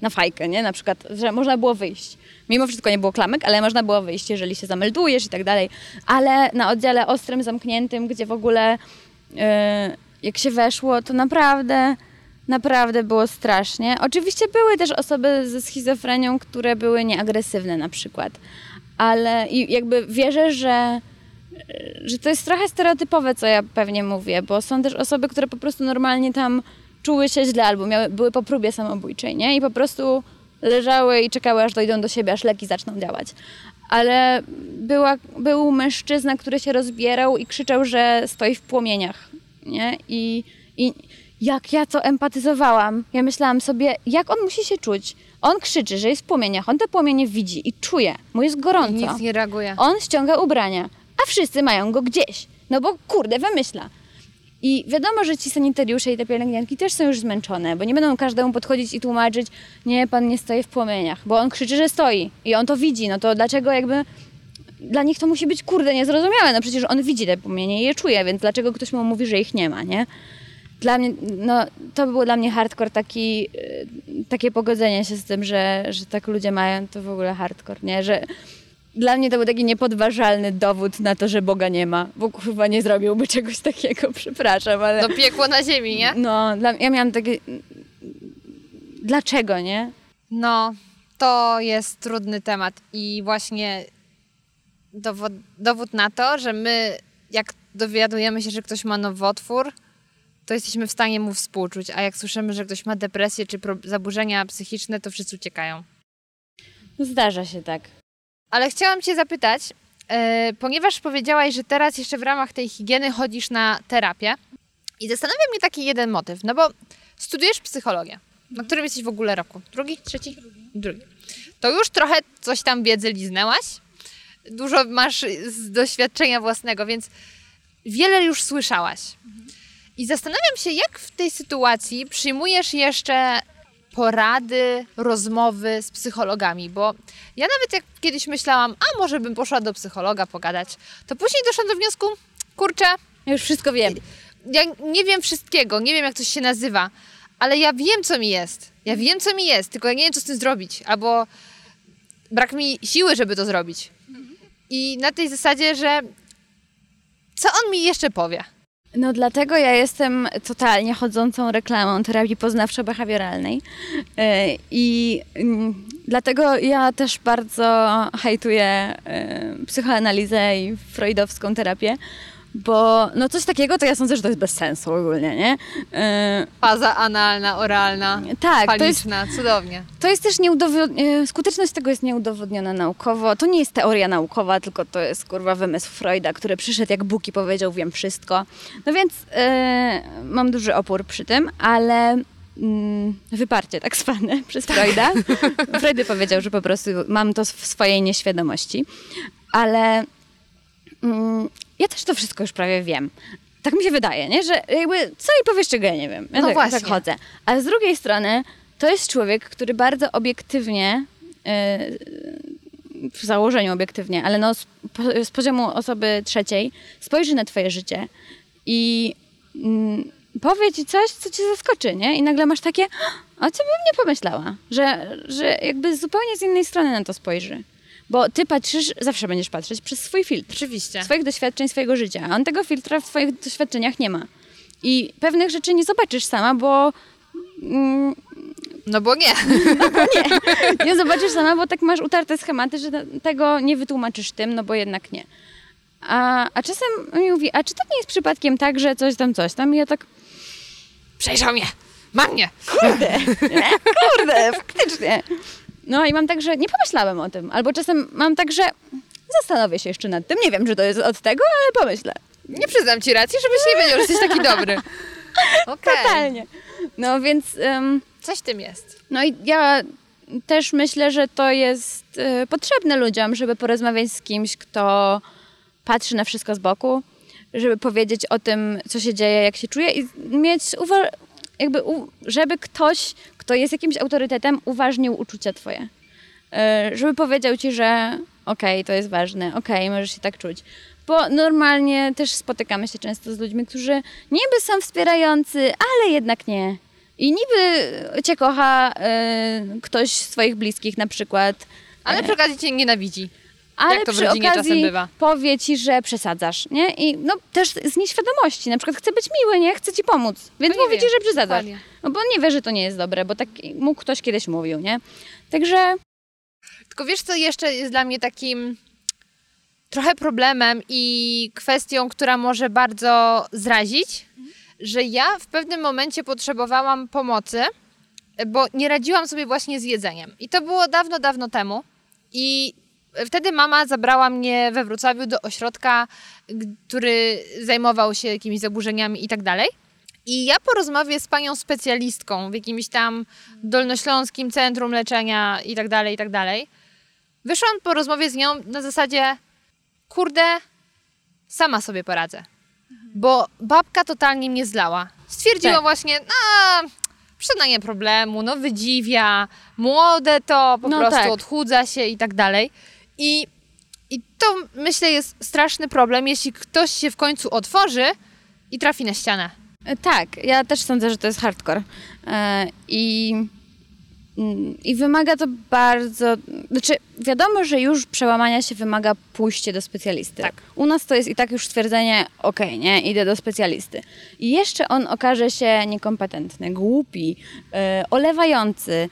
na fajkę, nie? Na przykład, że można było wyjść. Mimo wszystko nie było klamek, ale można było wyjść, jeżeli się zameldujesz i tak dalej. Ale na oddziale ostrym, zamkniętym, gdzie w ogóle jak się weszło, to naprawdę było strasznie. Oczywiście były też osoby ze schizofrenią, które były nieagresywne na przykład. Ale jakby wierzę, że to jest trochę stereotypowe, co ja pewnie mówię, bo są też osoby, które po prostu normalnie tam czuły się źle albo były po próbie samobójczej, nie? I po prostu leżały i czekały, aż dojdą do siebie, aż leki zaczną działać. Ale był mężczyzna, który się rozbierał i krzyczał, że stoi w płomieniach, nie? I jak ja to empatyzowałam. Ja myślałam sobie, jak on musi się czuć. On krzyczy, że jest w płomieniach. On te płomienie widzi i czuje. Mu jest gorąco. I nic nie reaguje. On ściąga ubrania, a wszyscy mają go gdzieś. No bo kurde, wymyśla. I wiadomo, że ci sanitariusze i te pielęgniarki też są już zmęczone, bo nie będą każdemu podchodzić i tłumaczyć, nie, pan nie stoi w płomieniach, bo on krzyczy, że stoi i on to widzi. No to dlaczego jakby... Dla nich to musi być kurde niezrozumiałe. No przecież on widzi te płomienie i je czuje, więc dlaczego ktoś mu mówi, że ich nie ma, nie? Dla mnie, no, to było dla mnie hardcore, takie pogodzenie się z tym, że tak ludzie mają, to w ogóle hardcore, nie? Że dla mnie to był taki niepodważalny dowód na to, że Boga nie ma, bo chyba nie zrobiłby czegoś takiego, przepraszam, ale... No piekło na ziemi, nie? No, ja miałam takie... Dlaczego, nie? No, to jest trudny temat i właśnie dowód na to, że my, jak dowiadujemy się, że ktoś ma nowotwór, to jesteśmy w stanie mu współczuć, a jak słyszymy, że ktoś ma depresję czy zaburzenia psychiczne, to wszyscy uciekają. Zdarza się tak. Ale chciałam cię zapytać, ponieważ powiedziałaś, że teraz jeszcze w ramach tej higieny chodzisz na terapię i zastanawia mnie taki jeden motyw, no bo studiujesz psychologię, na którym jesteś w ogóle roku. Drugi? Trzeci? Drugi. To już trochę coś tam wiedzy liznęłaś, dużo masz z doświadczenia własnego, więc wiele już słyszałaś. I zastanawiam się, jak w tej sytuacji przyjmujesz jeszcze porady, rozmowy z psychologami, bo ja nawet jak kiedyś myślałam, a może bym poszła do psychologa pogadać, to później doszłam do wniosku, kurczę, ja już wszystko wiem. Ja nie wiem wszystkiego, nie wiem jak coś się nazywa, ale ja wiem co mi jest. Ja wiem co mi jest, tylko ja nie wiem co z tym zrobić, albo brak mi siły, żeby to zrobić. I na tej zasadzie, że co on mi jeszcze powie? No dlatego ja jestem totalnie chodzącą reklamą terapii poznawczo-behawioralnej i dlatego ja też bardzo hejtuję psychoanalizę i freudowską terapię, bo no coś takiego to ja sądzę, że to jest bez sensu ogólnie, nie? Faza analna, oralna, tak, faliczna, to jest, cudownie. To jest też skuteczność tego jest nieudowodniona naukowo. To nie jest teoria naukowa, tylko to jest kurwa wymysł Freuda, który przyszedł jak Bóg i powiedział wiem wszystko. No więc mam duży opór przy tym, ale wyparcie tak zwane przez Freuda. Freud powiedział, że po prostu mam to w swojej nieświadomości, ale... ja też to wszystko już prawie wiem. Tak mi się wydaje, nie? Że jakby co i powiesz, czego ja nie wiem. Ja no tak, właśnie. Tak chodzę. A z drugiej strony to jest człowiek, który bardzo obiektywnie, w założeniu obiektywnie, ale no z poziomu osoby trzeciej spojrzy na twoje życie i powie ci coś, co cię zaskoczy, nie? I nagle masz takie, o co bym nie pomyślała? Że jakby zupełnie z innej strony na to spojrzy. Bo ty patrzysz, zawsze będziesz patrzeć przez swój filtr. Oczywiście. Swoich doświadczeń, swojego życia. A on tego filtra w twoich doświadczeniach nie ma. I pewnych rzeczy nie zobaczysz sama, bo... No bo nie. Nie zobaczysz sama, bo tak masz utarte schematy, że tego nie wytłumaczysz tym, no bo jednak nie. A czasem mi mówi, a czy to nie jest przypadkiem tak, że coś tam? I ja tak... Przejrzał mnie! Ma mnie! Kurde! Kurde, faktycznie! No i mam tak, że nie pomyślałem o tym. Albo czasem mam tak, że zastanowię się jeszcze nad tym. Nie wiem, czy to jest od tego, ale pomyślę. Nie przyznam ci racji, żebyś nie wiedział, że jesteś taki dobry. Okay. Totalnie. No więc... coś w tym jest. No i ja też myślę, że to jest potrzebne ludziom, żeby porozmawiać z kimś, kto patrzy na wszystko z boku, żeby powiedzieć o tym, co się dzieje, jak się czuje i mieć żeby ktoś, kto jest jakimś autorytetem, uważnił uczucia twoje. Żeby powiedział ci, że okej, to jest ważne, okej, możesz się tak czuć. Bo normalnie też spotykamy się często z ludźmi, którzy niby są wspierający, ale jednak nie. I niby cię kocha ktoś z twoich bliskich na przykład. Ale przy okazji cię nienawidzi. Ale przy okazji powie ci, że przesadzasz, nie? I no też z nieświadomości. Na przykład chce być miły, nie? Chce ci pomóc. Więc mówi ci, że przesadzasz. No bo nie wie, że to nie jest dobre, bo tak mu ktoś kiedyś mówił, nie? Także... Tylko wiesz, co jeszcze jest dla mnie takim trochę problemem i kwestią, która może bardzo zrazić, że ja w pewnym momencie potrzebowałam pomocy, bo nie radziłam sobie właśnie z jedzeniem. I to było dawno, dawno temu. I... Wtedy mama zabrała mnie we Wrocławiu do ośrodka, który zajmował się jakimiś zaburzeniami i tak dalej. I ja po rozmowie z panią specjalistką w jakimś tam dolnośląskim centrum leczenia i tak dalej, wyszłam po rozmowie z nią na zasadzie, kurde, sama sobie poradzę. Bo babka totalnie mnie zlała. Stwierdziła właśnie, przyznanie problemu, no wydziwia, młode to, po prostu odchudza się i tak dalej. I to, myślę, jest straszny problem, jeśli ktoś się w końcu otworzy i trafi na ścianę. Tak, ja też sądzę, że to jest hardcore. I wymaga to bardzo... Znaczy, wiadomo, że już przełamania się wymaga pójście do specjalisty. Tak. U nas to jest i tak już stwierdzenie, nie, idę do specjalisty. I jeszcze on okaże się niekompetentny, głupi, olewający,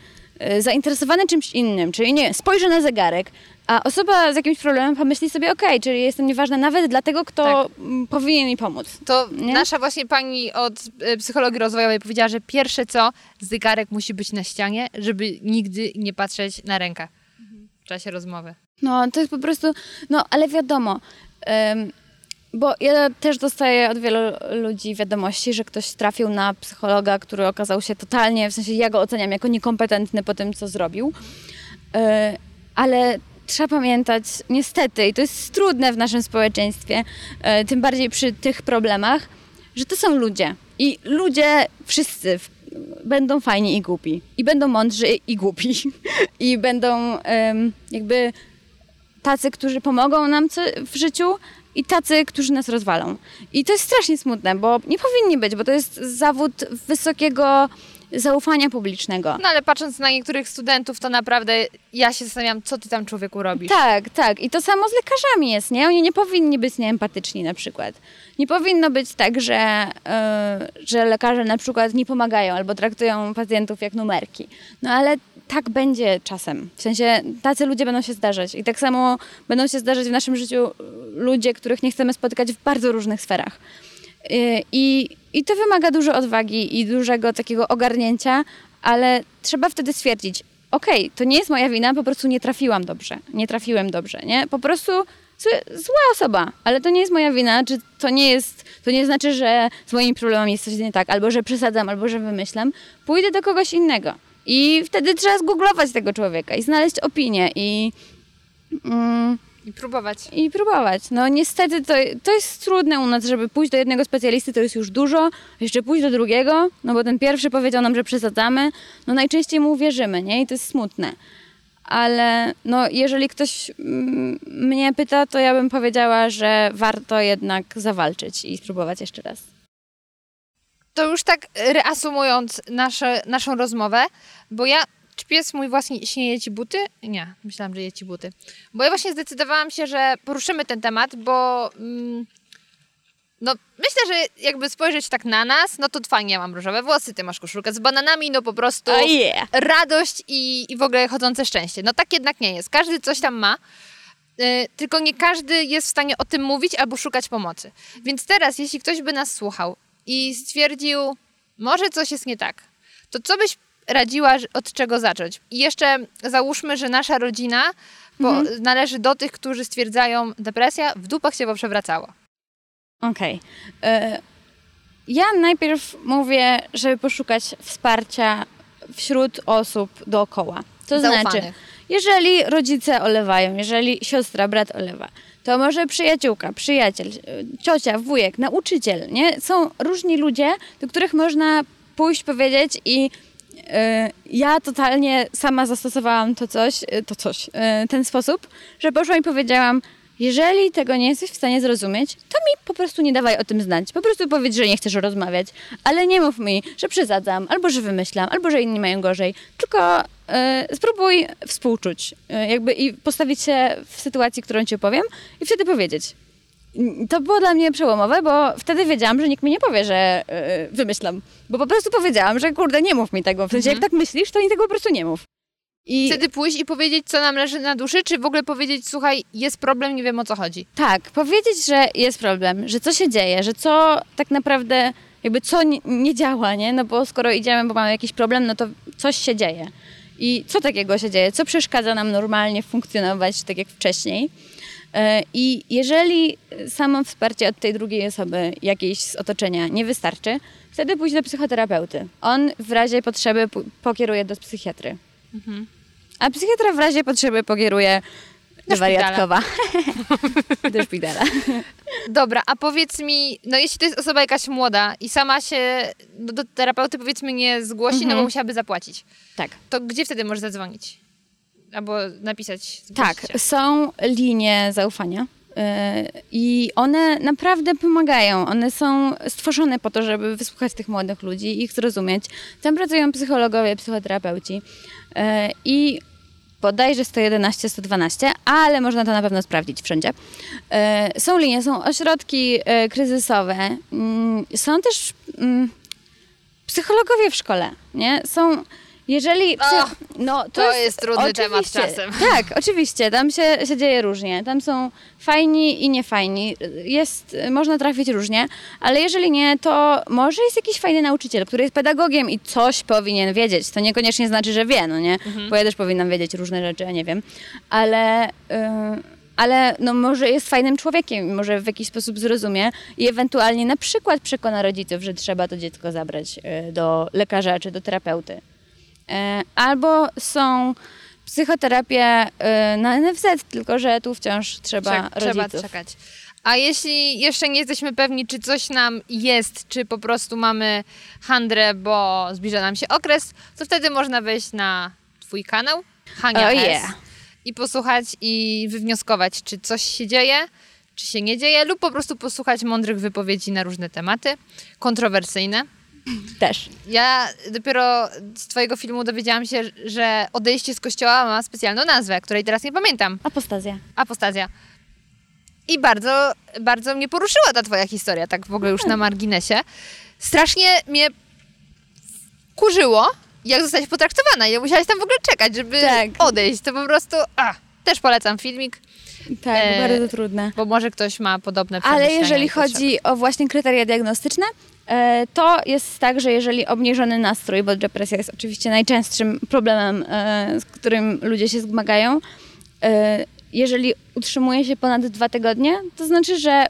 zainteresowany czymś innym, czyli nie, spojrzy na zegarek, a osoba z jakimś problemem pomyśli sobie, czyli jestem nieważna nawet dla tego, kto powinien mi pomóc. To nie? Nasza właśnie pani od psychologii rozwojowej powiedziała, że pierwsze co, zegarek musi być na ścianie, żeby nigdy nie patrzeć na rękę w czasie rozmowy. No, to jest po prostu, no ale wiadomo, bo ja też dostaję od wielu ludzi wiadomości, że ktoś trafił na psychologa, który okazał się totalnie, w sensie ja go oceniam jako niekompetentny po tym, co zrobił, ale trzeba pamiętać, niestety, i to jest trudne w naszym społeczeństwie, tym bardziej przy tych problemach, że to są ludzie. I ludzie wszyscy będą fajni i głupi. I będą mądrzy i głupi. I będą jakby tacy, którzy pomogą nam w życiu i tacy, którzy nas rozwalą. I to jest strasznie smutne, bo nie powinni być, bo to jest zawód wysokiego zaufania publicznego. No ale patrząc na niektórych studentów, to naprawdę ja się zastanawiam, co ty tam człowieku robisz. Tak, tak. I to samo z lekarzami jest, nie? Oni nie powinni być nieempatyczni na przykład. Nie powinno być tak, że lekarze na przykład nie pomagają albo traktują pacjentów jak numerki. No ale tak będzie czasem. W sensie tacy ludzie będą się zdarzać. I tak samo będą się zdarzać w naszym życiu ludzie, których nie chcemy spotykać w bardzo różnych sferach. I to wymaga dużo odwagi i dużego takiego ogarnięcia, ale trzeba wtedy stwierdzić, okej, to nie jest moja wina, po prostu nie trafiłam dobrze, nie trafiłem dobrze, nie? Po prostu zła osoba, ale to nie jest moja wina, czy to nie znaczy, że z moimi problemami jest coś nie tak, albo że przesadzam, albo że wymyślam, pójdę do kogoś innego i wtedy trzeba zgooglować tego człowieka i znaleźć opinię I próbować. No niestety to jest trudne u nas, żeby pójść do jednego specjalisty, to jest już dużo. Jeszcze pójść do drugiego, no bo ten pierwszy powiedział nam, że przesadzamy. No najczęściej mu uwierzymy, nie? I to jest smutne. Ale no jeżeli ktoś mnie pyta, to ja bym powiedziała, że warto jednak zawalczyć i spróbować jeszcze raz. To już tak reasumując naszą rozmowę, bo ja... Czy pies mój właśnie je ci buty? Nie, myślałam, że je ci buty. Bo ja właśnie zdecydowałam się, że poruszymy ten temat, bo no myślę, że jakby spojrzeć tak na nas, no to fajnie, ja mam różowe włosy, ty masz koszulkę z bananami, no po prostu radość i w ogóle chodzące szczęście. No tak jednak nie jest. Każdy coś tam ma, tylko nie każdy jest w stanie o tym mówić albo szukać pomocy. Więc teraz, jeśli ktoś by nas słuchał i stwierdził, może coś jest nie tak, to co byś radziła, od czego zacząć? I jeszcze załóżmy, że nasza rodzina należy do tych, którzy stwierdzają, depresja w dupach się poprzewracała. Okej. Ja najpierw mówię, żeby poszukać wsparcia wśród osób dookoła. To znaczy, jeżeli rodzice olewają, jeżeli siostra, brat olewa, to może przyjaciółka, przyjaciel, ciocia, wujek, nauczyciel, nie? Są różni ludzie, do których można pójść, powiedzieć i ja totalnie sama zastosowałam ten sposób, że poszłam i powiedziałam, jeżeli tego nie jesteś w stanie zrozumieć, to mi po prostu nie dawaj o tym znać. Po prostu powiedz, że nie chcesz rozmawiać, ale nie mów mi, że przesadzam, albo że wymyślam, albo że inni mają gorzej. Tylko spróbuj współczuć jakby i postawić się w sytuacji, którą ci opowiem i wtedy powiedzieć. To było dla mnie przełomowe, bo wtedy wiedziałam, że nikt mi nie powie, że wymyślam. Bo po prostu powiedziałam, że kurde, nie mów mi tego. W sensie, jak tak myślisz, to mi tego po prostu nie mów. I wtedy pójść i powiedzieć, co nam leży na duszy, czy w ogóle powiedzieć, słuchaj, jest problem, nie wiem o co chodzi. Tak, powiedzieć, że jest problem, że co się dzieje, że co tak naprawdę, jakby co nie działa, nie? No bo skoro idziemy, bo mamy jakiś problem, no to coś się dzieje. I co takiego się dzieje? Co przeszkadza nam normalnie funkcjonować tak jak wcześniej? I jeżeli samo wsparcie od tej drugiej osoby, jakiejś z otoczenia nie wystarczy, wtedy pójść do psychoterapeuty. On w razie potrzeby pokieruje do psychiatry. Mhm. A psychiatra w razie potrzeby pokieruje do wariatkowa. Do szpitala. Dobra, a powiedz mi, no jeśli to jest osoba jakaś młoda i sama się do terapeuty powiedzmy nie zgłosi, no bo musiałaby zapłacić. Tak. To gdzie wtedy może zadzwonić? Albo napisać. Tak, są linie zaufania i one naprawdę pomagają. One są stworzone po to, żeby wysłuchać tych młodych ludzi i ich zrozumieć. Tam pracują psychologowie, psychoterapeuci i bodajże 111, 112, ale można to na pewno sprawdzić wszędzie. Są linie, są ośrodki kryzysowe, są też psychologowie w szkole, nie? Są... Jeżeli... to jest trudny temat czasem. Tak, oczywiście. Tam się dzieje różnie. Tam są fajni i niefajni. Można trafić różnie, ale jeżeli nie, to może jest jakiś fajny nauczyciel, który jest pedagogiem i coś powinien wiedzieć. To niekoniecznie znaczy, że wie, no nie? Bo ja też powinnam wiedzieć różne rzeczy, a nie wiem. Ale no może jest fajnym człowiekiem, może w jakiś sposób zrozumie i ewentualnie na przykład przekona rodziców, że trzeba to dziecko zabrać do lekarza czy do terapeuty. Albo są psychoterapie na NFZ, tylko że tu wciąż trzeba czekać. A jeśli jeszcze nie jesteśmy pewni, czy coś nam jest, czy po prostu mamy handrę, bo zbliża nam się okres, to wtedy można wejść na twój kanał, Hania S. i posłuchać i wywnioskować, czy coś się dzieje, czy się nie dzieje, lub po prostu posłuchać mądrych wypowiedzi na różne tematy kontrowersyjne. Też. Ja dopiero z twojego filmu dowiedziałam się, że odejście z kościoła ma specjalną nazwę, której teraz nie pamiętam. Apostazja. Apostazja. I bardzo, bardzo mnie poruszyła ta twoja historia, tak w ogóle już na marginesie. Strasznie mnie kurzyło, jak zostałaś potraktowana. Ja musiałaś tam w ogóle czekać, żeby odejść. To po prostu, też polecam filmik. Tak, bardzo trudne. Bo może ktoś ma podobne przemyślenia. Ale jeżeli chodzi o właśnie kryteria diagnostyczne, to jest tak, że jeżeli obniżony nastrój, bo depresja jest oczywiście najczęstszym problemem, z którym ludzie się zmagają, jeżeli utrzymuje się ponad 2 tygodnie, to znaczy, że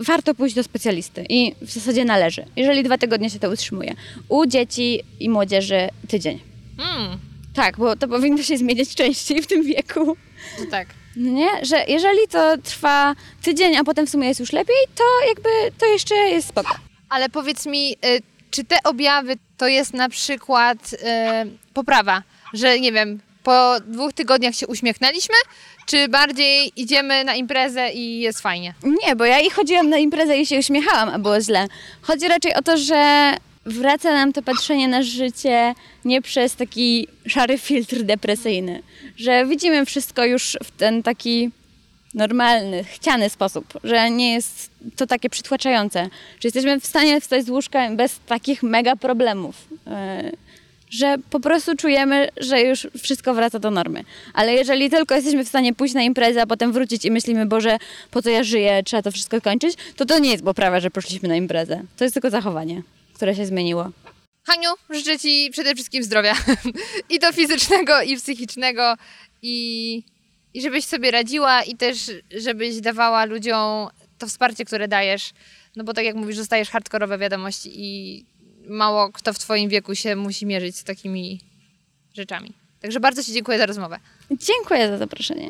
warto pójść do specjalisty i w zasadzie należy. Jeżeli 2 tygodnie się to utrzymuje. U dzieci i młodzieży tydzień. Mm. Tak, bo to powinno się zmieniać częściej w tym wieku. No tak. Nie? Że jeżeli to trwa tydzień, a potem w sumie jest już lepiej, to jakby to jeszcze jest spoko. Ale powiedz mi, czy te objawy to jest na przykład poprawa, że nie wiem, po 2 tygodniach się uśmiechnęliśmy, czy bardziej idziemy na imprezę i jest fajnie? Nie, bo ja i chodziłam na imprezę i się uśmiechałam, a było źle. Chodzi raczej o to, że wraca nam to patrzenie na życie nie przez taki szary filtr depresyjny, że widzimy wszystko już w ten taki normalny, chciany sposób, że nie jest to takie przytłaczające, że jesteśmy w stanie wstać z łóżka bez takich mega problemów, że po prostu czujemy, że już wszystko wraca do normy. Ale jeżeli tylko jesteśmy w stanie pójść na imprezę, a potem wrócić i myślimy, Boże, po co ja żyję, trzeba to wszystko kończyć, to nie jest poprawa, że poszliśmy na imprezę. To jest tylko zachowanie, które się zmieniło. Haniu, życzę Ci przede wszystkim zdrowia. I to fizycznego, i psychicznego, i żebyś sobie radziła, i też żebyś dawała ludziom to wsparcie, które dajesz. No bo tak jak mówisz, dostajesz hardkorowe wiadomości i mało kto w twoim wieku się musi mierzyć z takimi rzeczami. Także bardzo Ci dziękuję za rozmowę. Dziękuję za zaproszenie.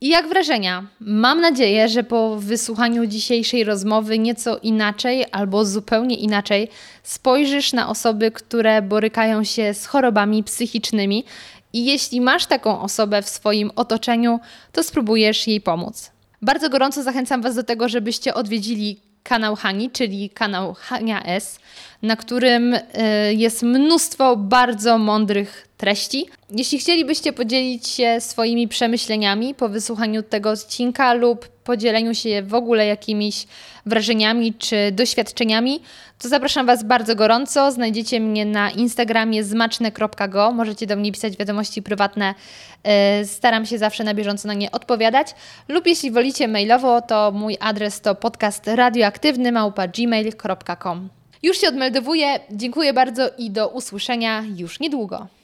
I jak wrażenia? Mam nadzieję, że po wysłuchaniu dzisiejszej rozmowy nieco inaczej albo zupełnie inaczej spojrzysz na osoby, które borykają się z chorobami psychicznymi i jeśli masz taką osobę w swoim otoczeniu, to spróbujesz jej pomóc. Bardzo gorąco zachęcam Was do tego, żebyście odwiedzili kanał Hani, czyli kanał Hania S., na którym jest mnóstwo bardzo mądrych treści. Jeśli chcielibyście podzielić się swoimi przemyśleniami po wysłuchaniu tego odcinka lub podzieleniu się w ogóle jakimiś wrażeniami czy doświadczeniami, to zapraszam Was bardzo gorąco. Znajdziecie mnie na Instagramie zmaczne.go. Możecie do mnie pisać wiadomości prywatne. Staram się zawsze na bieżąco na nie odpowiadać. Lub jeśli wolicie mailowo, to mój adres to podcastradioaktywny@gmail.com. Już się odmeldowuję. Dziękuję bardzo i do usłyszenia już niedługo.